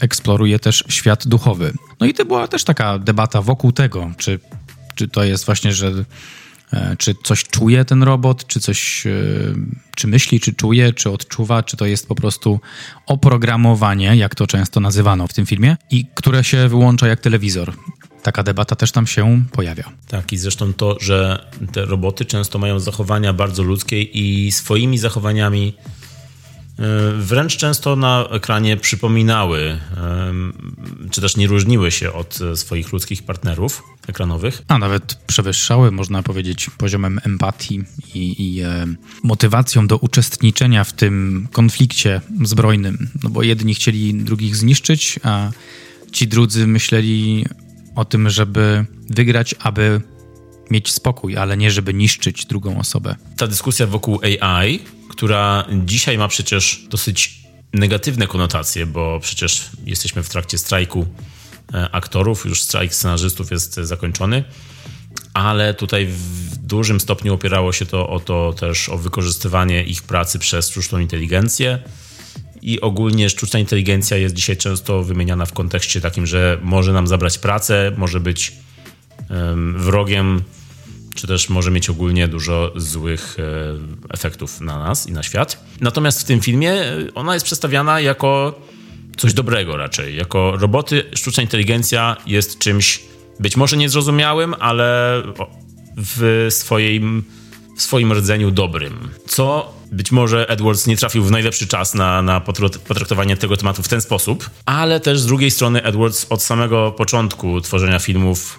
eksploruje też świat duchowy. No i to była też taka debata wokół tego, czy to jest właśnie, że Czy coś czuje ten robot, czy coś, czy myśli, czy czuje, czy odczuwa, czy to jest po prostu oprogramowanie, jak to często nazywano w tym filmie, i które się wyłącza jak telewizor. Taka debata też tam się pojawia. Tak, i zresztą to, że te roboty często mają zachowania bardzo ludzkie i swoimi zachowaniami wręcz często na ekranie przypominały, czy też nie różniły się od swoich ludzkich partnerów ekranowych. A nawet przewyższały, można powiedzieć, poziomem empatii i motywacją do uczestniczenia w tym konflikcie zbrojnym. No bo jedni chcieli drugich zniszczyć, a ci drudzy myśleli o tym, żeby wygrać, aby mieć spokój, ale nie żeby niszczyć drugą osobę. Ta dyskusja wokół AI, która dzisiaj ma przecież dosyć negatywne konotacje, bo przecież jesteśmy w trakcie strajku aktorów, już strajk scenarzystów jest zakończony, ale tutaj w dużym stopniu opierało się to o to też o wykorzystywanie ich pracy przez sztuczną inteligencję. I ogólnie sztuczna inteligencja jest dzisiaj często wymieniana w kontekście takim, że może nam zabrać pracę, może być wrogiem, czy też może mieć ogólnie dużo złych efektów na nas i na świat. Natomiast w tym filmie ona jest przedstawiana jako coś dobrego raczej. Jako roboty, sztuczna inteligencja jest czymś być może niezrozumiałym, ale w swoim rdzeniu dobrym. Co być może Edwards nie trafił w najlepszy czas na potraktowanie tego tematu w ten sposób, ale też z drugiej strony Edwards od samego początku tworzenia filmów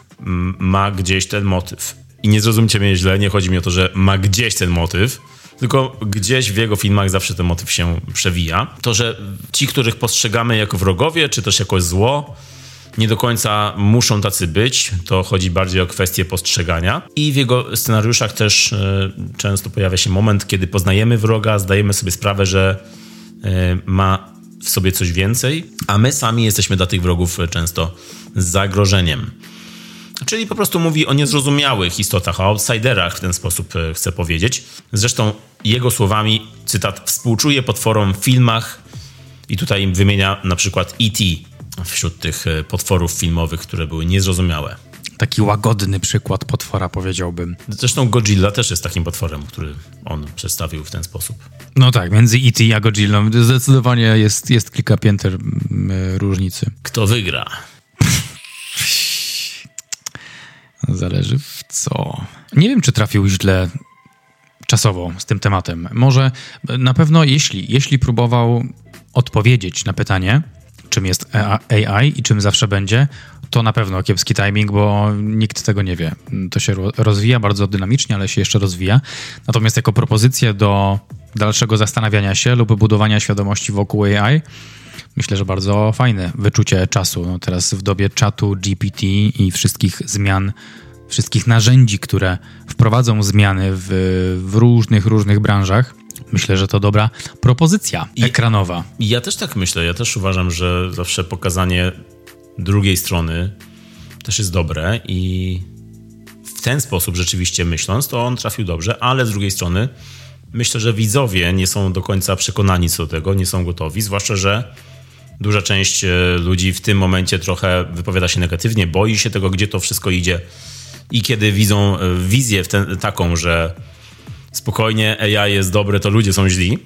ma gdzieś ten motyw. I nie zrozumcie mnie źle, nie chodzi mi o to, że ma gdzieś ten motyw, tylko gdzieś w jego filmach zawsze ten motyw się przewija. To, że ci, których postrzegamy jako wrogowie, czy też jako zło, nie do końca muszą tacy być. To chodzi bardziej o kwestię postrzegania. I w jego scenariuszach też często pojawia się moment, kiedy poznajemy wroga, zdajemy sobie sprawę, że ma w sobie coś więcej, a my sami jesteśmy dla tych wrogów często zagrożeniem. Czyli po prostu mówi o niezrozumiałych istotach, o outsiderach w ten sposób chcę powiedzieć. Zresztą jego słowami, cytat, współczuje potworom w filmach i tutaj wymienia na przykład E.T. wśród tych potworów filmowych, które były niezrozumiałe. Taki łagodny przykład potwora, powiedziałbym. Zresztą Godzilla też jest takim potworem, który on przedstawił w ten sposób. No tak, między E.T. a Godzillą zdecydowanie jest kilka pięter różnicy. Kto wygra? Zależy w co. Nie wiem, czy trafił źle czasowo z tym tematem. Może na pewno, jeśli próbował odpowiedzieć na pytanie, czym jest AI i czym zawsze będzie, to na pewno kiepski timing, bo nikt tego nie wie. To się rozwija bardzo dynamicznie, ale się jeszcze rozwija. Natomiast jako propozycję do dalszego zastanawiania się lub budowania świadomości wokół AI, myślę, że bardzo fajne wyczucie czasu. No teraz w dobie czatu GPT i wszystkich zmian, wszystkich narzędzi, które wprowadzą zmiany w różnych branżach, myślę, że to dobra propozycja ekranowa. Ja też tak myślę. Ja też uważam, że zawsze pokazanie drugiej strony też jest dobre i w ten sposób rzeczywiście myśląc, to on trafił dobrze, ale z drugiej strony myślę, że widzowie nie są do końca przekonani co do tego, nie są gotowi, zwłaszcza, że duża część ludzi w tym momencie trochę wypowiada się negatywnie, boi się tego, gdzie to wszystko idzie i kiedy widzą wizję taką, że spokojnie AI jest dobre, to ludzie są źli,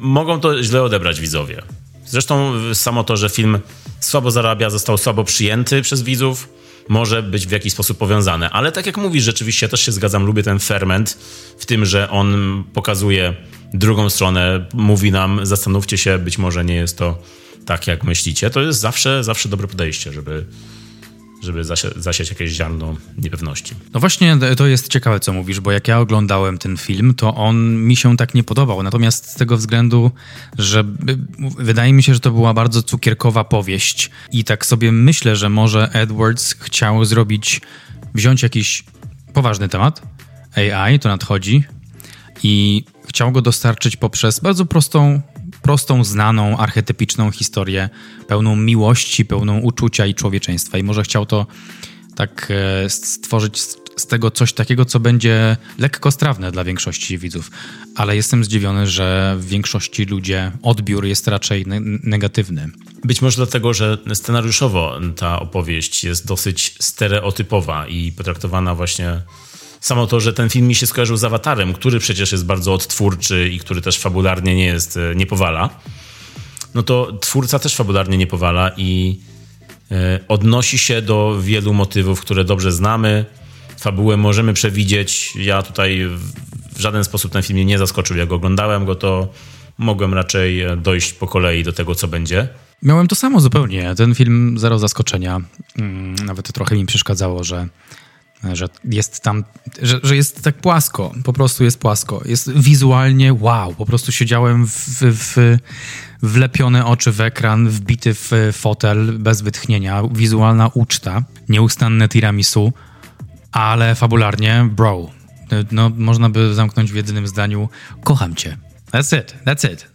mogą to źle odebrać widzowie. Zresztą samo to, że film słabo zarabia, został słabo przyjęty przez widzów, może być w jakiś sposób powiązane. Ale tak jak mówisz, rzeczywiście też się zgadzam, lubię ten ferment w tym, że on pokazuje drugą stronę, mówi nam, zastanówcie się, być może nie jest to tak, jak myślicie. To jest zawsze dobre podejście, żeby zasiać jakieś ziarno niepewności. No właśnie, to jest ciekawe, co mówisz, bo jak ja oglądałem ten film, to on mi się tak nie podobał. Natomiast z tego względu, że wydaje mi się, że to była bardzo cukierkowa powieść i tak sobie myślę, że może Edwards chciał wziąć jakiś poważny temat, AI, to nadchodzi, i chciał go dostarczyć poprzez bardzo prostą, znaną, archetypiczną historię, pełną miłości, pełną uczucia i człowieczeństwa. I może chciał to tak stworzyć z tego coś takiego, co będzie lekkostrawne dla większości widzów. Ale jestem zdziwiony, że w większości odbiór jest raczej negatywny. Być może dlatego, że scenariuszowo ta opowieść jest dosyć stereotypowa i potraktowana właśnie Samo to, że ten film mi się skojarzył z Avatarem, który przecież jest bardzo odtwórczy i który też fabularnie nie jest, nie powala, no to twórca też fabularnie nie powala i odnosi się do wielu motywów, które dobrze znamy. Fabułę możemy przewidzieć. Ja tutaj w żaden sposób ten film mnie nie zaskoczył. Jak oglądałem go, to mogłem raczej dojść po kolei do tego, co będzie. Miałem to samo zupełnie. Ten film zero zaskoczenia. Nawet trochę mi przeszkadzało, że jest tam, że jest tak płasko. Po prostu jest płasko. Jest wizualnie wow. Po prostu siedziałem wlepione oczy w ekran, wbity w fotel, bez wytchnienia. Wizualna uczta. Nieustanne tiramisu. Ale fabularnie, bro, no można by zamknąć w jednym zdaniu, kocham cię. That's it,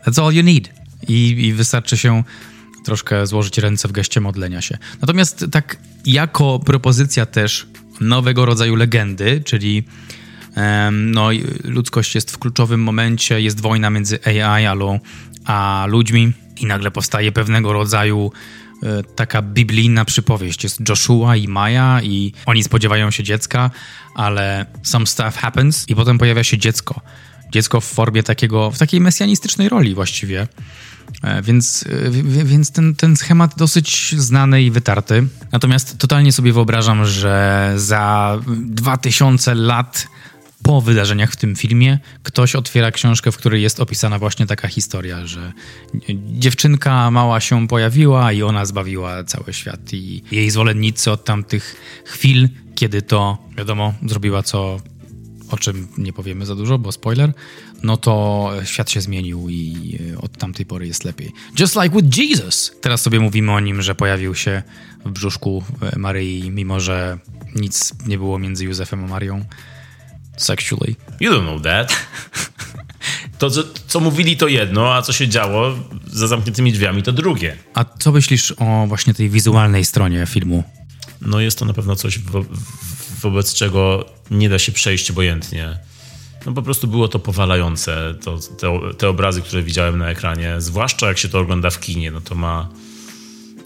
that's all you need. I wystarczy się troszkę złożyć ręce w geście modlenia się. Natomiast tak jako propozycja też nowego rodzaju legendy, czyli no, ludzkość jest w kluczowym momencie, jest wojna między AI a ludźmi i nagle powstaje pewnego rodzaju taka biblijna przypowieść. Jest Joshua i Maja i oni spodziewają się dziecka, ale some stuff happens i potem pojawia się dziecko. Dziecko w formie takiego, w takiej mesjanistycznej roli właściwie. Więc ten schemat dosyć znany i wytarty. Natomiast totalnie sobie wyobrażam, że za 2000 lat po wydarzeniach w tym filmie ktoś otwiera książkę, w której jest opisana właśnie taka historia, że dziewczynka mała się pojawiła i ona zbawiła cały świat i jej zwolennicy od tamtych chwil, kiedy to, wiadomo, zrobiła co, o czym nie powiemy za dużo, bo spoiler, no to świat się zmienił i od tamtej pory jest lepiej. Just like with Jesus! Teraz sobie mówimy o nim, że pojawił się w brzuszku Maryi, mimo że nic nie było między Józefem a Marią. Sexually. You don't know that. To, co mówili, to jedno, a co się działo za zamkniętymi drzwiami, to drugie. A co myślisz o właśnie tej wizualnej stronie filmu? No jest to na pewno coś, wobec czego nie da się przejść obojętnie. No po prostu było to powalające. Te obrazy, które widziałem na ekranie, zwłaszcza jak się to ogląda w kinie, no to ma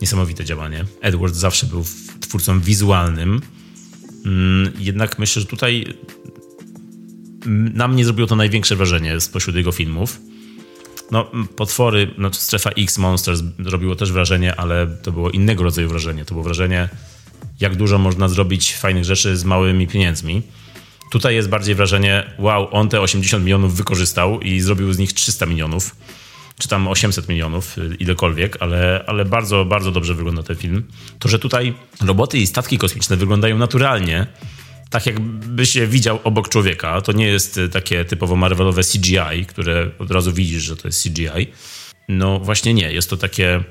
niesamowite działanie. Edwards zawsze był twórcą wizualnym. Jednak myślę, że tutaj na mnie zrobiło to największe wrażenie spośród jego filmów. No, potwory, no, Strefa X, Monsters robiło też wrażenie, ale to było innego rodzaju wrażenie. To było wrażenie, jak dużo można zrobić fajnych rzeczy z małymi pieniędzmi. Tutaj jest bardziej wrażenie, wow, on te 80 milionów wykorzystał i zrobił z nich 300 milionów, czy tam 800 milionów, ilekolwiek, ale bardzo, bardzo dobrze wygląda ten film. To, że tutaj roboty i statki kosmiczne wyglądają naturalnie, tak jakby się widział obok człowieka. To nie jest takie typowo marvelowe CGI, które od razu widzisz, że to jest CGI. No właśnie nie. Jest to takie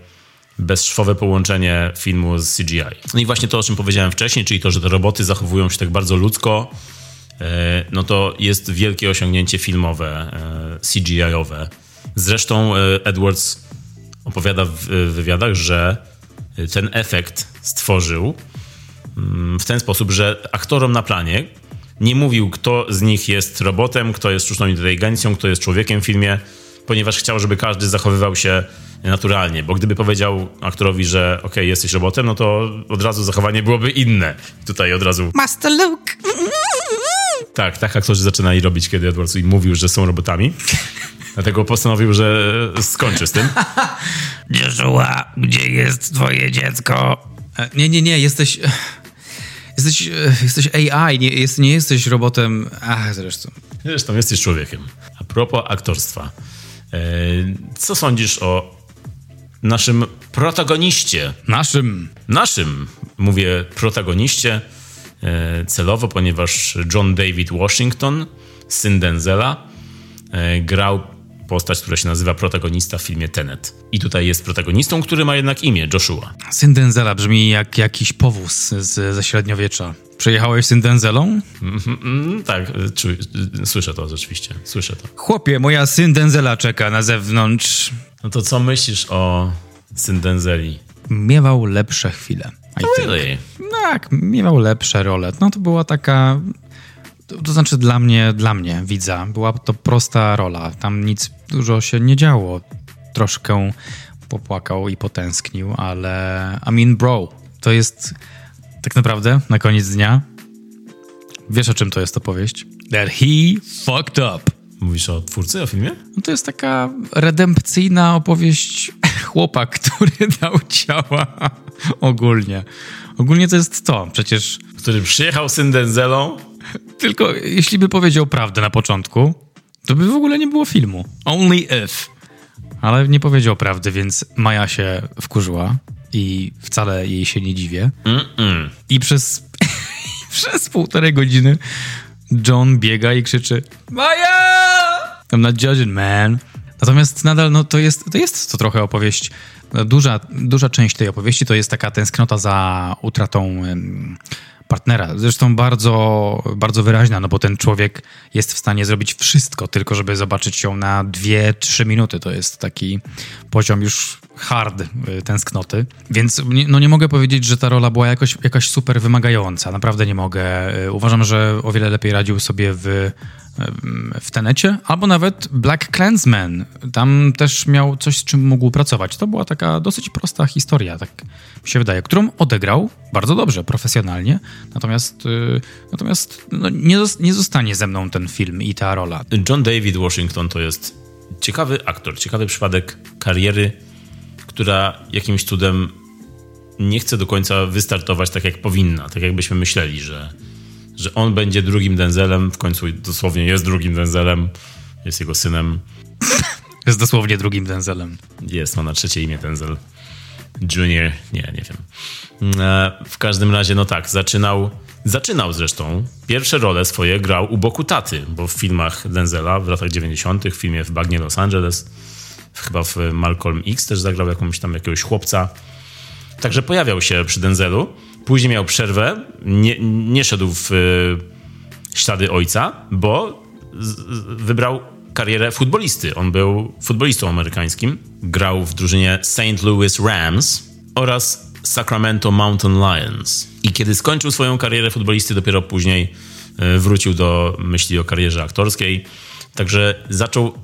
bezszwowe połączenie filmu z CGI. No i właśnie to, o czym powiedziałem wcześniej, czyli to, że te roboty zachowują się tak bardzo ludzko, no to jest wielkie osiągnięcie filmowe, CGI-owe. Zresztą Edwards opowiada w wywiadach, że ten efekt stworzył w ten sposób, że aktorom na planie nie mówił, kto z nich jest robotem, kto jest sztuczną inteligencją, kto jest człowiekiem w filmie, ponieważ chciał, żeby każdy zachowywał się naturalnie, bo gdyby powiedział aktorowi, że okej, jesteś robotem, no to od razu zachowanie byłoby inne. Tutaj od razu Master Luke. Tak aktorzy zaczynali robić, kiedy Edwards im mówił, że są robotami. Dlatego postanowił, że skończy z tym. Joshua, gdzie jest twoje dziecko? Nie, jesteś AI, nie jesteś robotem. Zresztą jesteś człowiekiem. A propos aktorstwa. Co sądzisz o naszym protagoniście? Naszym, mówię protagoniście celowo, ponieważ John David Washington, syn Denzela, grał postać, która się nazywa protagonista w filmie Tenet. I tutaj jest protagonistą, który ma jednak imię Joshua. Syn Denzela brzmi jak jakiś powóz ze średniowiecza. Przejechałeś syn Denzelą? Tak, słyszę to rzeczywiście. Słyszę to. Chłopie, moja syn Denzela czeka na zewnątrz. No to co myślisz o syn Denzeli? Miewał lepsze chwile. Really? Tak, miewał lepsze role. No to była taka... To znaczy dla mnie, widza, była to prosta rola. Tam nic dużo się nie działo. Troszkę popłakał i potęsknił, ale I mean bro, to jest tak naprawdę na koniec dnia Wiesz, o czym to jest opowieść? That he fucked up. Mówisz o twórcy, o filmie? No to jest taka redempcyjna opowieść chłopa, który dał ciała ogólnie. Ogólnie to jest to, przecież... Który przyjechał syn Denzelą. Tylko jeśli by powiedział prawdę na początku, to by w ogóle nie było filmu. Only if. Ale nie powiedział prawdy, więc Maja się wkurzyła i wcale jej się nie dziwię. I przez 1,5 godziny John biega i krzyczy Maja! I'm not judging, man. Natomiast nadal no, to jest trochę opowieść. Duża część tej opowieści to jest taka tęsknota za utratą partnera. Zresztą bardzo, bardzo wyraźna, no bo ten człowiek jest w stanie zrobić wszystko, tylko żeby zobaczyć ją na 2-3 minuty. To jest taki poziom już hard tęsknoty. Więc no nie mogę powiedzieć, że ta rola była jakaś super wymagająca. Naprawdę nie mogę. Uważam, że o wiele lepiej radził sobie w Tenecie, albo nawet Black Klansman. Tam też miał coś, z czym mógł pracować. To była taka dosyć prosta historia, tak mi się wydaje, którą odegrał bardzo dobrze, profesjonalnie. Natomiast no, nie zostanie ze mną ten film i ta rola. John David Washington to jest ciekawy aktor, ciekawy przypadek kariery, która jakimś cudem nie chce do końca wystartować tak, jak powinna. Tak jakbyśmy myśleli, że on będzie drugim Denzelem, w końcu dosłownie jest drugim Denzelem, jest jego synem. Jest dosłownie drugim Denzelem. Jest, ma na trzecie imię Denzel. Junior, nie wiem. W każdym razie, no tak, zaczynał zresztą, pierwsze role swoje grał u boku taty, bo w filmach Denzela w latach 90., w filmie W bagnie Los Angeles, chyba w Malcolm X też zagrał jakiegoś chłopca. Także pojawiał się przy Denzelu. Później miał przerwę, nie szedł w ślady ojca, bo wybrał karierę futbolisty. On był futbolistą amerykańskim. Grał w drużynie St. Louis Rams oraz Sacramento Mountain Lions. I kiedy skończył swoją karierę futbolisty, dopiero później wrócił do myśli o karierze aktorskiej. Także zaczął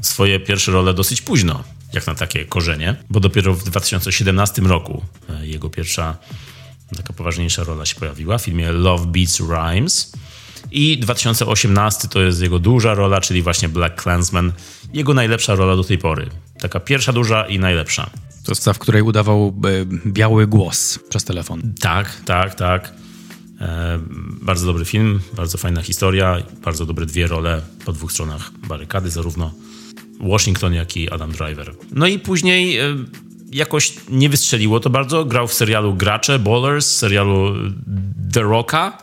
swoje pierwsze role dosyć późno, jak na takie korzenie, bo dopiero w 2017 roku jego pierwsza taka poważniejsza rola się pojawiła w filmie Love Beats Rhymes i 2018 to jest jego duża rola, czyli właśnie Black Klansman, jego najlepsza rola do tej pory. Taka pierwsza duża i najlepsza. To jest ta, w której udawał biały głos przez telefon. Tak. Bardzo dobry film, bardzo fajna historia, bardzo dobre dwie role po dwóch stronach barykady, zarówno Washington, jak i Adam Driver. No i później... Jakoś nie wystrzeliło to bardzo. Grał w serialu Gracze, Ballers, serialu The Rocka,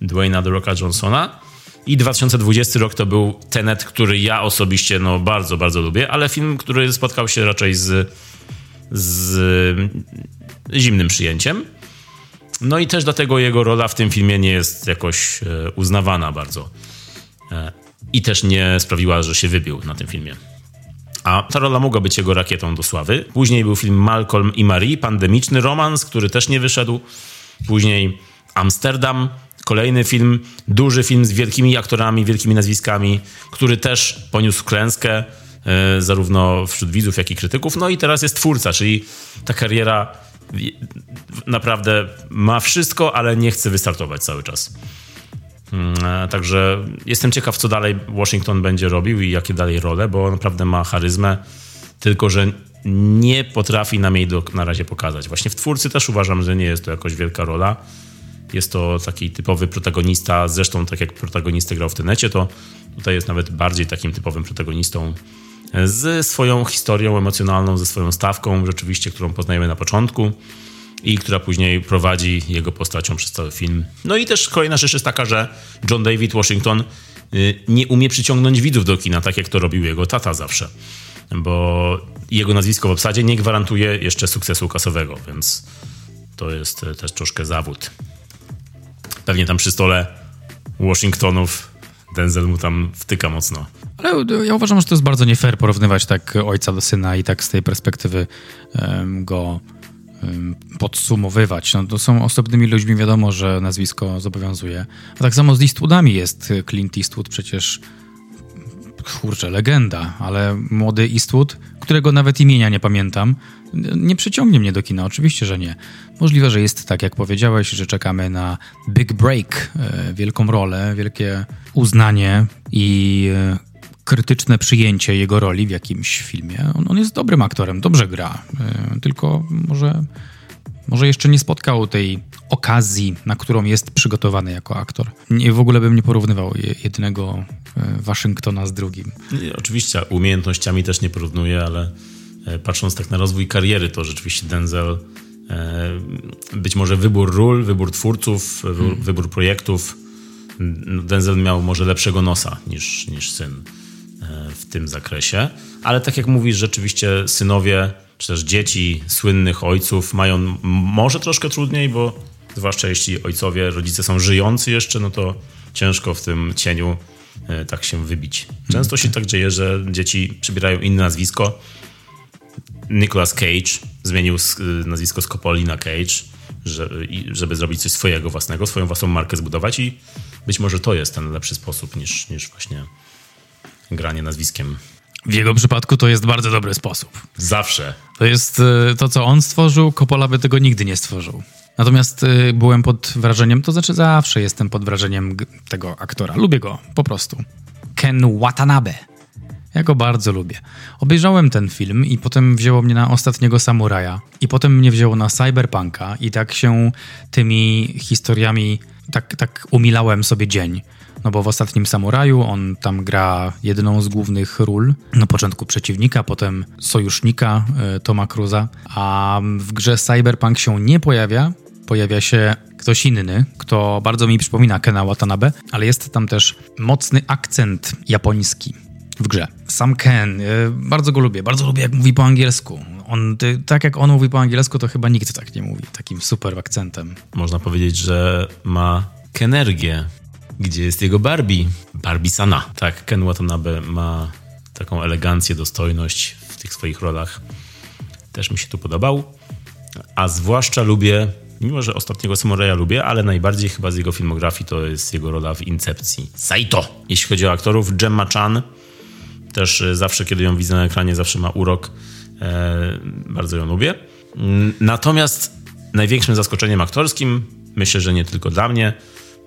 Dwayna The Rocka Johnsona. I 2020 rok to był Tenet, który ja osobiście bardzo, bardzo lubię, ale film, który spotkał się raczej z zimnym przyjęciem. No i też dlatego jego rola w tym filmie nie jest jakoś uznawana bardzo. I też nie sprawiła, że się wybił na tym filmie. A ta rola mogła być jego rakietą do sławy. Później był film Malcolm i Marie, pandemiczny romans, który też nie wyszedł. Później Amsterdam, kolejny film, duży film z wielkimi aktorami, wielkimi nazwiskami, który też poniósł klęskę zarówno wśród widzów, jak i krytyków. No i teraz jest Twórca, czyli ta kariera naprawdę ma wszystko, ale nie chce wystartować cały czas. Także jestem ciekaw, co dalej Washington będzie robił i jakie dalej role, bo naprawdę ma charyzmę, tylko że nie potrafi nam jej na razie pokazać. Właśnie w Twórcy też uważam, że nie jest to jakoś wielka rola. Jest to taki typowy protagonista, zresztą tak jak protagonistę grał w Tenecie, to tutaj jest nawet bardziej takim typowym protagonistą ze swoją historią emocjonalną, ze swoją stawką rzeczywiście, którą poznajemy na początku i która później prowadzi jego postacią przez cały film. No i też kolejna rzecz jest taka, że John David Washington nie umie przyciągnąć widzów do kina, tak jak to robił jego tata zawsze, bo jego nazwisko w obsadzie nie gwarantuje jeszcze sukcesu kasowego, więc to jest też troszkę zawód. Pewnie tam przy stole Washingtonów Denzel mu tam wtyka mocno. Ale ja uważam, że to jest bardzo nie fair porównywać tak ojca do syna i tak z tej perspektywy go podsumowywać. No, to są osobnymi ludźmi, wiadomo, że nazwisko zobowiązuje. A tak samo z Eastwoodami jest. Clint Eastwood przecież legenda, ale młody Eastwood, którego nawet imienia nie pamiętam, nie przyciągnie mnie do kina, oczywiście, że nie. Możliwe, że jest tak, jak powiedziałeś, że czekamy na big break, wielką rolę, wielkie uznanie i krytyczne przyjęcie jego roli w jakimś filmie. On jest dobrym aktorem, dobrze gra, tylko może jeszcze nie spotkał tej okazji, na którą jest przygotowany jako aktor. Nie, w ogóle bym nie porównywał jednego Waszyngtona z drugim. I oczywiście umiejętnościami też nie porównuję, ale patrząc tak na rozwój kariery, to rzeczywiście Denzel, być może wybór ról, wybór twórców, wybór projektów, Denzel miał może lepszego nosa niż syn w tym zakresie. Ale tak jak mówisz, rzeczywiście synowie czy też dzieci słynnych ojców mają może troszkę trudniej, bo zwłaszcza jeśli ojcowie, rodzice są żyjący jeszcze, no to ciężko w tym cieniu tak się wybić. Często się tak dzieje, że dzieci przybierają inne nazwisko. Nicolas Cage zmienił nazwisko z Coppoli na Cage, żeby zrobić coś swojego własnego, swoją własną markę zbudować i być może to jest ten lepszy sposób niż właśnie granie nazwiskiem. W jego przypadku to jest bardzo dobry sposób. Zawsze. To jest to, co on stworzył, Coppola by tego nigdy nie stworzył. Natomiast byłem pod wrażeniem, to znaczy zawsze jestem pod wrażeniem tego aktora. Lubię go, po prostu. Ken Watanabe. Ja go bardzo lubię. Obejrzałem ten film i potem wzięło mnie na Ostatniego Samuraja i potem mnie wzięło na Cyberpunka i tak się tymi historiami tak umilałem sobie dzień. No bo w Ostatnim Samuraju on tam gra jedną z głównych ról. Na początku przeciwnika, potem sojusznika Toma Cruza. A w grze Cyberpunk się nie pojawia. Pojawia się ktoś inny, kto bardzo mi przypomina Kena Watanabe, ale jest tam też mocny akcent japoński w grze. Sam Ken, bardzo go lubię. Bardzo lubię, jak mówi po angielsku. Tak jak on mówi po angielsku, to chyba nikt tak nie mówi. Takim super akcentem. Można powiedzieć, że ma Kenergię. Gdzie jest jego Barbie? Barbie Sana. Tak, Ken Watanabe ma taką elegancję, dostojność w tych swoich rolach. Też mi się tu podobał. A zwłaszcza lubię, mimo że Ostatniego Samuraja lubię, ale najbardziej chyba z jego filmografii to jest jego rola w Incepcji. Saito! Jeśli chodzi o aktorów, Gemma Chan. Też zawsze, kiedy ją widzę na ekranie, zawsze ma urok. Bardzo ją lubię. Natomiast największym zaskoczeniem aktorskim, myślę, że nie tylko dla mnie,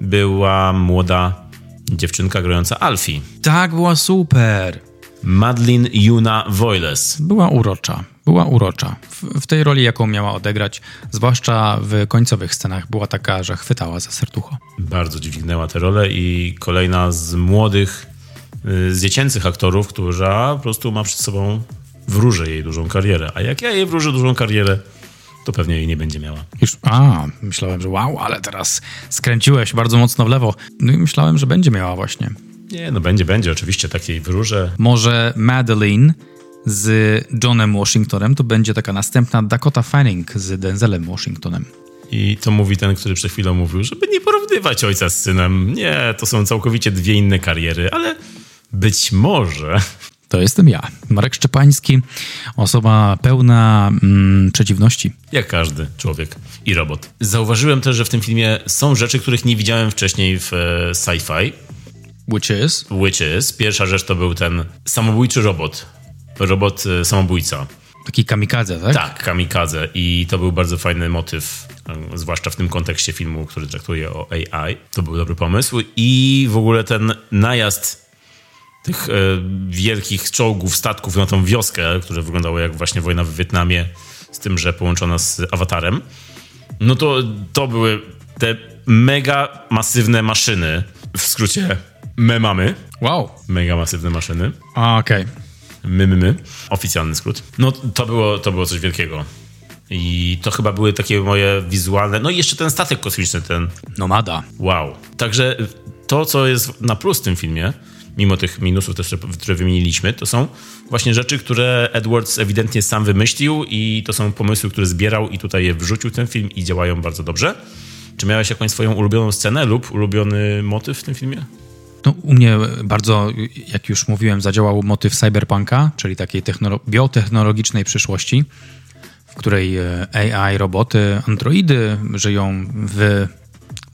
była młoda dziewczynka grająca Alfie. Tak, była super. Madeleine Juna Voiles. Była urocza. W tej roli, jaką miała odegrać, zwłaszcza w końcowych scenach, była taka, że chwytała za serducho. Bardzo dźwignęła tę rolę i kolejna z młodych, z dziecięcych aktorów, która po prostu ma przed sobą, wróżę jej dużą karierę. A jak ja jej wróżę dużą karierę, to pewnie jej nie będzie miała. Myślałem, że wow, ale teraz skręciłeś bardzo mocno w lewo. No i myślałem, że będzie miała właśnie. Nie, no będzie, oczywiście, takiej wróże. Może Madeleine z Johnem Washingtonem to będzie taka następna Dakota Fanning z Denzelem Washingtonem. I to mówi ten, który przed chwilą mówił, żeby nie porównywać ojca z synem. Nie, to są całkowicie dwie inne kariery, ale być może... To jestem ja, Marek Szczepański, osoba pełna przeciwności. Jak każdy człowiek i robot. Zauważyłem też, że w tym filmie są rzeczy, których nie widziałem wcześniej w sci-fi. Which is. Pierwsza rzecz to był ten samobójczy robot. Robot samobójca. Taki kamikadze, tak? Tak, kamikadze. I to był bardzo fajny motyw, zwłaszcza w tym kontekście filmu, który traktuje o AI. To był dobry pomysł. I w ogóle ten najazd tych wielkich czołgów, statków na tą wioskę, które wyglądały jak właśnie wojna w Wietnamie, z tym, że połączona z Awatarem, no to były te mega masywne maszyny, w skrócie memamy. Wow. Mega masywne maszyny. Okej. Okay. My. Oficjalny skrót. No to było coś wielkiego. I to chyba były takie moje wizualne... No i jeszcze ten statek kosmiczny, ten... Nomada. Wow. Także to, co jest na plus w tym filmie, mimo tych minusów, też, które wymieniliśmy, to są właśnie rzeczy, które Edwards ewidentnie sam wymyślił i to są pomysły, które zbierał i tutaj je wrzucił w ten film i działają bardzo dobrze. Czy miałeś jakąś swoją ulubioną scenę lub ulubiony motyw w tym filmie? No, u mnie bardzo, jak już mówiłem, zadziałał motyw cyberpunka, czyli takiej biotechnologicznej przyszłości, w której AI, roboty, androidy żyją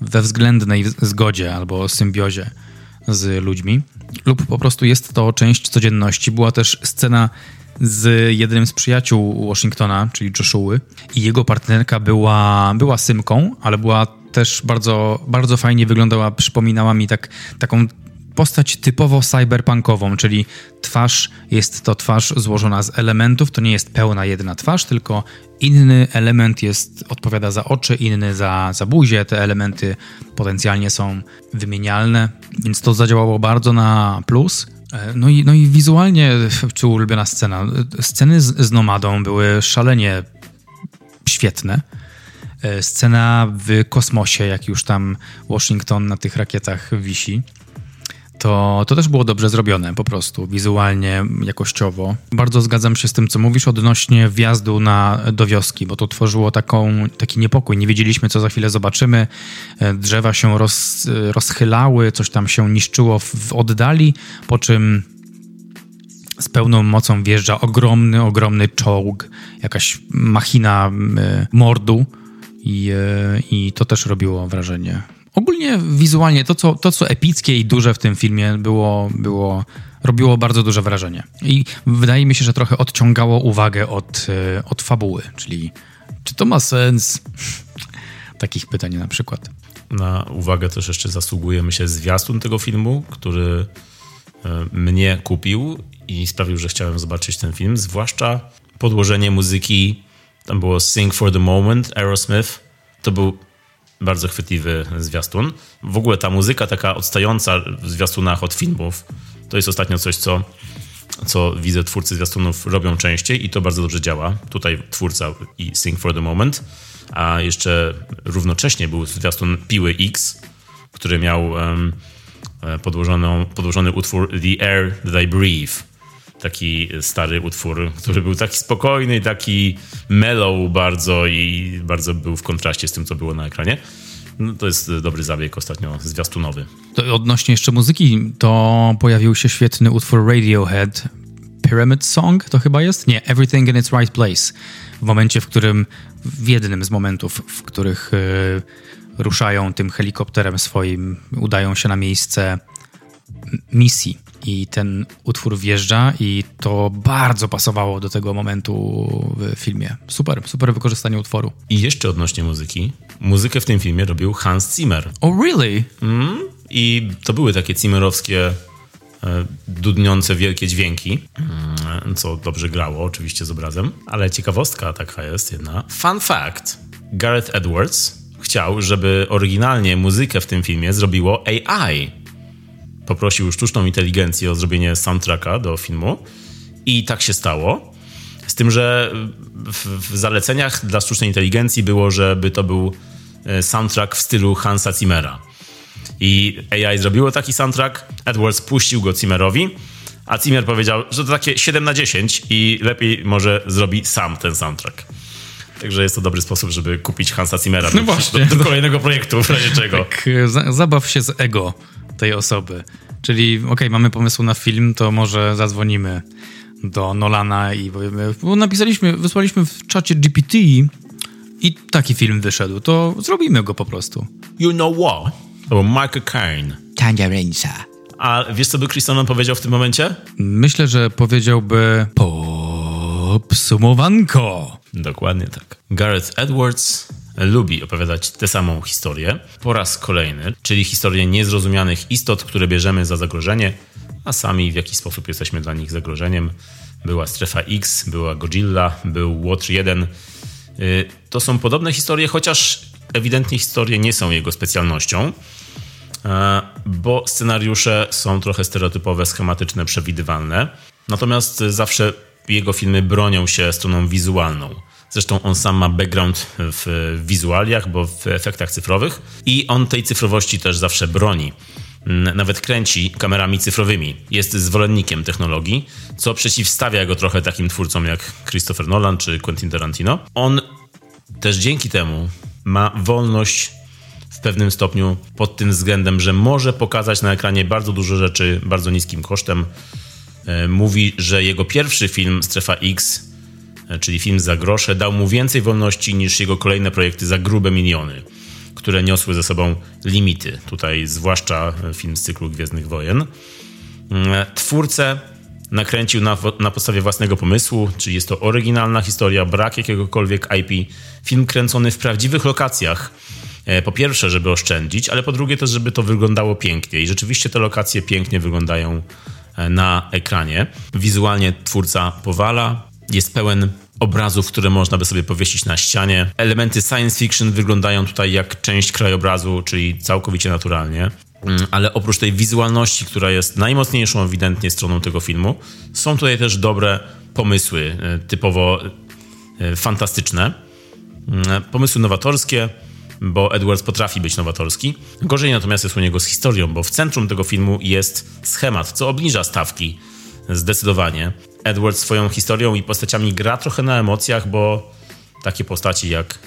we względnej zgodzie albo symbiozie z ludźmi, lub po prostu jest to część codzienności. Była też scena z jednym z przyjaciół Washingtona, czyli Joshuły, i jego partnerka była Symką, ale była też bardzo, bardzo fajnie wyglądała, przypominała mi taką postać typowo cyberpunkową, czyli twarz, jest to twarz złożona z elementów, to nie jest pełna jedna twarz, tylko inny element odpowiada za oczy, inny za buzię, te elementy potencjalnie są wymienialne, więc to zadziałało bardzo na plus. No i wizualnie, czy ulubiona scena. Sceny z Nomadą były szalenie świetne. Scena w kosmosie, jak już tam Washington na tych rakietach wisi, to też było dobrze zrobione po prostu, wizualnie, jakościowo. Bardzo zgadzam się z tym, co mówisz odnośnie wjazdu do wioski, bo to tworzyło taki niepokój. Nie wiedzieliśmy, co za chwilę zobaczymy. Drzewa się rozchylały, coś tam się niszczyło w oddali, po czym z pełną mocą wjeżdża ogromny czołg, jakaś machina mordu i to też robiło wrażenie. Ogólnie wizualnie to, co epickie i duże w tym filmie robiło bardzo duże wrażenie. I wydaje mi się, że trochę odciągało uwagę od fabuły, czyli czy to ma sens? Takich pytań na przykład. Na uwagę też jeszcze zasługujemy się zwiastun tego filmu, który mnie kupił i sprawił, że chciałem zobaczyć ten film, zwłaszcza podłożenie muzyki. Tam było Sing for the Moment, Aerosmith. To był bardzo chwytliwy zwiastun. W ogóle ta muzyka taka odstająca w zwiastunach od filmów, to jest ostatnio coś, co widzę, twórcy zwiastunów robią częściej i to bardzo dobrze działa. Tutaj twórca i Sing for the Moment, a jeszcze równocześnie był zwiastun Piły X, który miał podłożony utwór The Air That I Breathe. Taki stary utwór, który był taki spokojny, taki mellow bardzo i bardzo był w kontraście z tym, co było na ekranie. No, to jest dobry zabieg ostatnio zwiastunowy. To odnośnie jeszcze muzyki, to pojawił się świetny utwór Radiohead, Pyramid Song to chyba jest? Nie, Everything in its Right Place. W momencie, w jednym z momentów, w których ruszają tym helikopterem swoim, udają się na miejsce misji. I ten utwór wjeżdża i to bardzo pasowało do tego momentu w filmie. Super, super wykorzystanie utworu. I jeszcze odnośnie muzyki. Muzykę w tym filmie robił Hans Zimmer. Oh, really? I to były takie zimmerowskie, dudniące wielkie dźwięki, co dobrze grało oczywiście z obrazem. Ale ciekawostka taka jest jedna. Fun fact. Gareth Edwards chciał, żeby oryginalnie muzykę w tym filmie zrobiło AI. Poprosił sztuczną inteligencję o zrobienie soundtracka do filmu i tak się stało. Z tym, że w zaleceniach dla sztucznej inteligencji było, żeby to był soundtrack w stylu Hansa Zimmera. I AI zrobiło taki soundtrack, Edwards puścił go Zimmerowi, a Zimmer powiedział, że to takie 7/10 i lepiej może zrobi sam ten soundtrack. Także jest to dobry sposób, żeby kupić Hansa Zimmera do kolejnego projektu, w razie czego. Tak, zabaw się z ego tej osoby. Czyli okej, mamy pomysł na film, to może zadzwonimy do Nolana i powiemy, bo wysłaliśmy w czacie GPT i taki film wyszedł, to zrobimy go po prostu. You know what? To był Michael Caine. Tangerines. A wiesz, co by Chris Nolan powiedział w tym momencie? Myślę, że powiedziałby podsumowanko. Dokładnie tak. Gareth Edwards lubi opowiadać tę samą historię po raz kolejny, czyli historię niezrozumianych istot, które bierzemy za zagrożenie, a sami w jakiś sposób jesteśmy dla nich zagrożeniem. Była Strefa X, była Godzilla, był Łotr 1. To są podobne historie, chociaż ewidentnie historie nie są jego specjalnością, bo scenariusze są trochę stereotypowe, schematyczne, przewidywalne. Natomiast zawsze jego filmy bronią się stroną wizualną. Zresztą on sam ma background w wizualiach, bo w efektach cyfrowych i on tej cyfrowości też zawsze broni. Nawet kręci kamerami cyfrowymi. Jest zwolennikiem technologii, co przeciwstawia go trochę takim twórcom jak Christopher Nolan czy Quentin Tarantino. On też dzięki temu ma wolność w pewnym stopniu pod tym względem, że może pokazać na ekranie bardzo dużo rzeczy bardzo niskim kosztem. Mówi, że jego pierwszy film Strefa X, czyli film za grosze, dał mu więcej wolności niż jego kolejne projekty za grube miliony, które niosły ze sobą limity. Tutaj zwłaszcza film z cyklu Gwiezdnych Wojen. Twórcę nakręcił na podstawie własnego pomysłu, czyli jest to oryginalna historia, brak jakiegokolwiek IP, film kręcony w prawdziwych lokacjach. Po pierwsze, żeby oszczędzić, ale po drugie też, żeby to wyglądało pięknie. I rzeczywiście te lokacje pięknie wyglądają na ekranie. Wizualnie twórca powala, jest pełen obrazów, które można by sobie powiesić na ścianie. Elementy science fiction wyglądają tutaj jak część krajobrazu, czyli całkowicie naturalnie. Ale oprócz tej wizualności, która jest najmocniejszą ewidentnie stroną tego filmu, są tutaj też dobre pomysły, typowo fantastyczne. Pomysły nowatorskie, bo Edwards potrafi być nowatorski. Gorzej natomiast jest u niego z historią, bo w centrum tego filmu jest schemat, co obniża stawki zdecydowanie. Edwards swoją historią i postaciami gra trochę na emocjach, bo takie postaci jak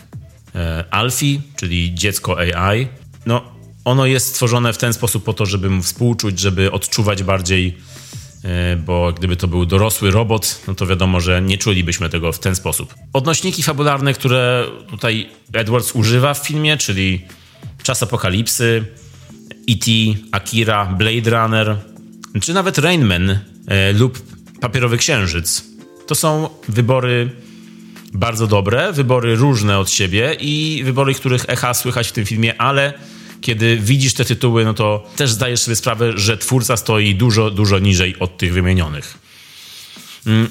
Alfie, czyli dziecko AI, ono jest stworzone w ten sposób po to, żeby mu współczuć, żeby odczuwać bardziej, bo gdyby to był dorosły robot, to wiadomo, że nie czulibyśmy tego w ten sposób. Odnośniki fabularne, które tutaj Edwards używa w filmie, czyli Czas Apokalipsy, E.T., Akira, Blade Runner, czy nawet Rain Man lub Papierowy Księżyc. To są wybory bardzo dobre, wybory różne od siebie i wybory, których echa słychać w tym filmie, ale kiedy widzisz te tytuły, to też zdajesz sobie sprawę, że twórca stoi dużo, dużo niżej od tych wymienionych.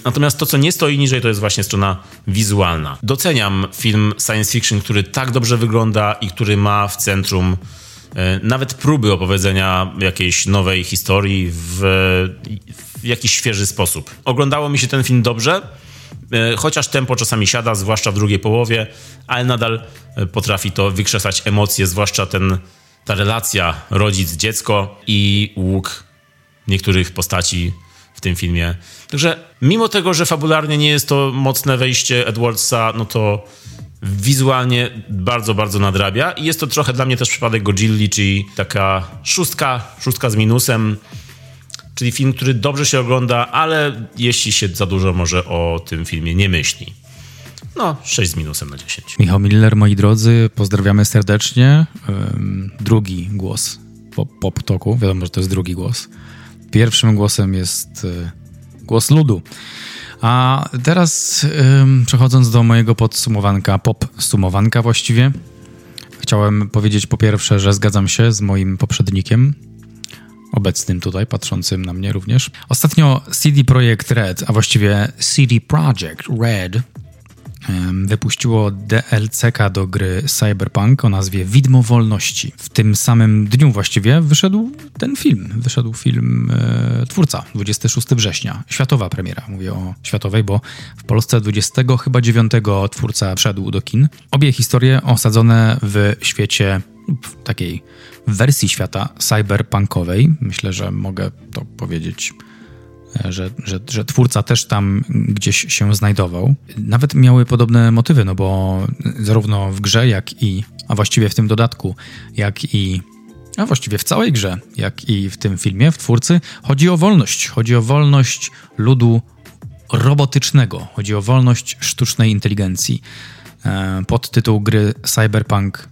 Natomiast to, co nie stoi niżej, to jest właśnie strona wizualna. Doceniam film science fiction, który tak dobrze wygląda i który ma w centrum nawet próby opowiedzenia jakiejś nowej historii w jakiś świeży sposób. Oglądało mi się ten film dobrze, chociaż tempo czasami siada, zwłaszcza w drugiej połowie, ale nadal potrafi to wykrzesać emocje, zwłaszcza ta relacja rodzic-dziecko i łuk niektórych postaci w tym filmie. Także mimo tego, że fabularnie nie jest to mocne wejście Edwardsa, to wizualnie bardzo, bardzo nadrabia i jest to trochę dla mnie też przypadek Godzilli, czyli taka szóstka z minusem, czyli film, który dobrze się ogląda, ale jeśli się za dużo może o tym filmie nie myśli. 6 z minusem na 10. Michał Miller, moi drodzy, pozdrawiamy serdecznie. Drugi głos po ptoku. Wiadomo, że to jest drugi głos. Pierwszym głosem jest głos ludu. A teraz przechodząc do mojego podsumowanka właściwie, chciałem powiedzieć po pierwsze, że zgadzam się z moim poprzednikiem, obecnym tutaj, patrzącym na mnie również. Ostatnio CD Projekt Red, a właściwie CD Projekt Red, wypuściło DLC-ka do gry Cyberpunk o nazwie Widmo Wolności. W tym samym dniu właściwie wyszedł ten film. Wyszedł film Twórca, 26 września. Światowa premiera, mówię o światowej, bo w Polsce 29 Twórca wszedł do kin. Obie historie osadzone w świecie, w takiej wersji świata cyberpunkowej. Myślę, że mogę to powiedzieć, że twórca też tam gdzieś się znajdował. Nawet miały podobne motywy, bo zarówno w grze, a właściwie w całej grze, jak i w tym filmie, w twórcy, chodzi o wolność. Chodzi o wolność ludu robotycznego. Chodzi o wolność sztucznej inteligencji. Podtytuł gry Cyberpunk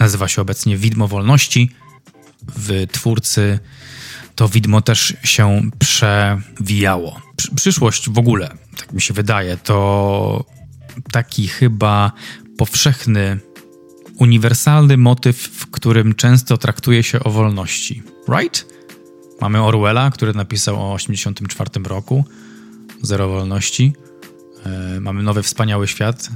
nazywa się obecnie Widmo Wolności. W twórcy to widmo też się przewijało. Przyszłość w ogóle, tak mi się wydaje, to taki chyba powszechny, uniwersalny motyw, w którym często traktuje się o wolności. Right? Mamy Orwella, który napisał o 1984 roku Zero wolności. Mamy Nowy wspaniały świat,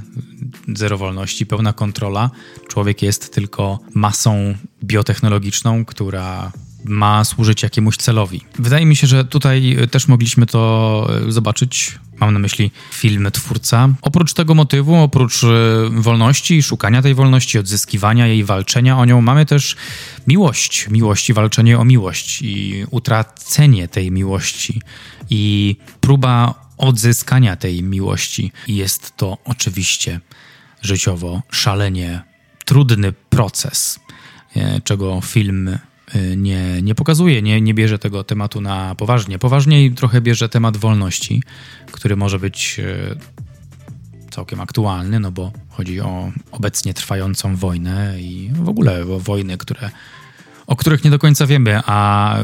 zero wolności, pełna kontrola. Człowiek jest tylko masą biotechnologiczną, która ma służyć jakiemuś celowi. Wydaje mi się, że tutaj też mogliśmy to zobaczyć. Mam na myśli film Twórca. Oprócz tego motywu, oprócz wolności, szukania tej wolności, odzyskiwania jej, walczenia o nią, mamy też miłość. Miłość i walczenie o miłość i utracenie tej miłości i próba odzyskania tej miłości. Jest to oczywiście życiowo szalenie trudny proces, czego film nie pokazuje, nie bierze tego tematu na poważnie. Poważniej trochę bierze temat wolności, który może być całkiem aktualny, bo chodzi o obecnie trwającą wojnę i w ogóle o wojny, które o których nie do końca wiemy, a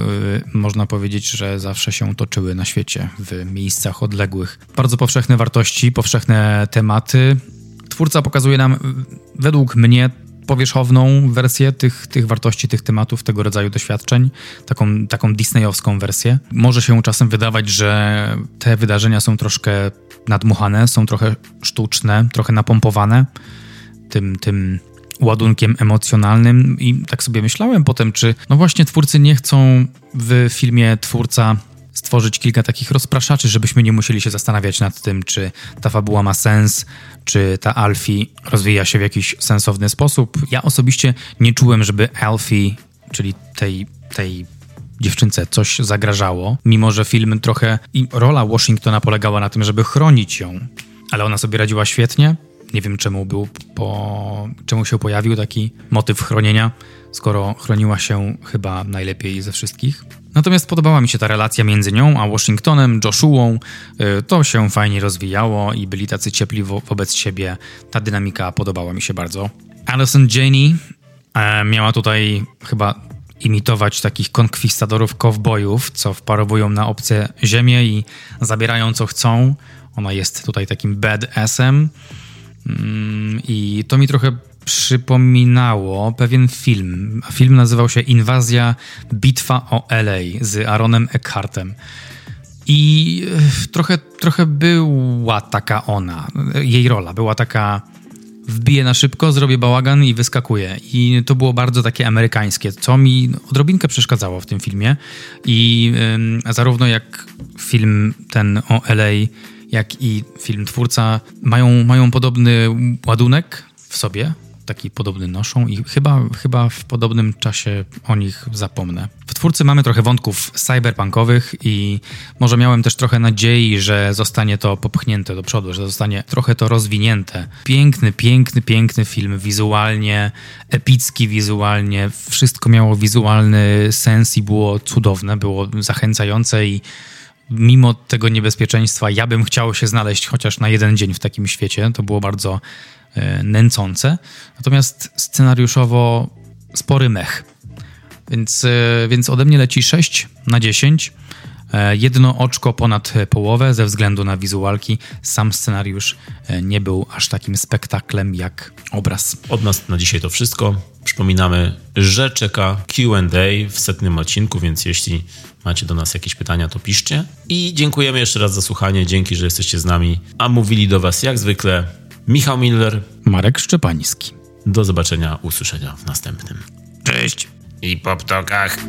można powiedzieć, że zawsze się toczyły na świecie, w miejscach odległych. Bardzo powszechne wartości, powszechne tematy. Twórca pokazuje nam, według mnie, powierzchowną wersję tych wartości, tych tematów, tego rodzaju doświadczeń, taką disneyowską wersję. Może się czasem wydawać, że te wydarzenia są troszkę nadmuchane, są trochę sztuczne, trochę napompowane tym ładunkiem emocjonalnym i tak sobie myślałem potem, czy no właśnie twórcy nie chcą w filmie Twórca stworzyć kilka takich rozpraszaczy, żebyśmy nie musieli się zastanawiać nad tym, czy ta fabuła ma sens, czy ta Alfie rozwija się w jakiś sensowny sposób. Ja osobiście nie czułem, żeby Alfie, czyli tej dziewczynce, coś zagrażało, mimo że film trochę i rola Washingtona polegała na tym, żeby chronić ją, ale ona sobie radziła świetnie. Nie wiem, czemu się pojawił taki motyw chronienia, skoro chroniła się chyba najlepiej ze wszystkich. Natomiast podobała mi się ta relacja między nią a Washingtonem, Joshuą. To się fajnie rozwijało i byli tacy ciepli wobec siebie. Ta dynamika podobała mi się bardzo. Allison Janney miała tutaj chyba imitować takich konkwistadorów kowbojów, co wparowują na obce ziemię i zabierają co chcą. Ona jest tutaj takim badassem. I to mi trochę przypominało pewien film. Film nazywał się Inwazja, bitwa o LA z Aaronem Eckhartem. I trochę była taka ona, jej rola była taka: wbiję na szybko, zrobię bałagan i wyskakuję. I to było bardzo takie amerykańskie, co mi odrobinkę przeszkadzało w tym filmie. I zarówno jak film ten o LA, jak i film Twórca mają podobny ładunek w sobie, taki podobny noszą i chyba w podobnym czasie o nich zapomnę. W Twórcy mamy trochę wątków cyberpunkowych i może miałem też trochę nadziei, że zostanie to popchnięte do przodu, że zostanie trochę to rozwinięte. Piękny film wizualnie, epicki wizualnie, wszystko miało wizualny sens i było cudowne, było zachęcające i mimo tego niebezpieczeństwa ja bym chciał się znaleźć chociaż na jeden dzień w takim świecie. To było bardzo nęcące. Natomiast scenariuszowo spory mech. Więc ode mnie leci 6 na 10. Jedno oczko ponad połowę ze względu na wizualki. Sam scenariusz nie był aż takim spektaklem jak obraz. Od nas na dzisiaj to wszystko. Przypominamy, że czeka Q&A w 100. odcinku, więc jeśli macie do nas jakieś pytania, to piszcie. I dziękujemy jeszcze raz za słuchanie. Dzięki, że jesteście z nami. A mówili do was jak zwykle Michał Miller, Marek Szczepański. Do zobaczenia, usłyszenia w następnym. Cześć! I po ptokach!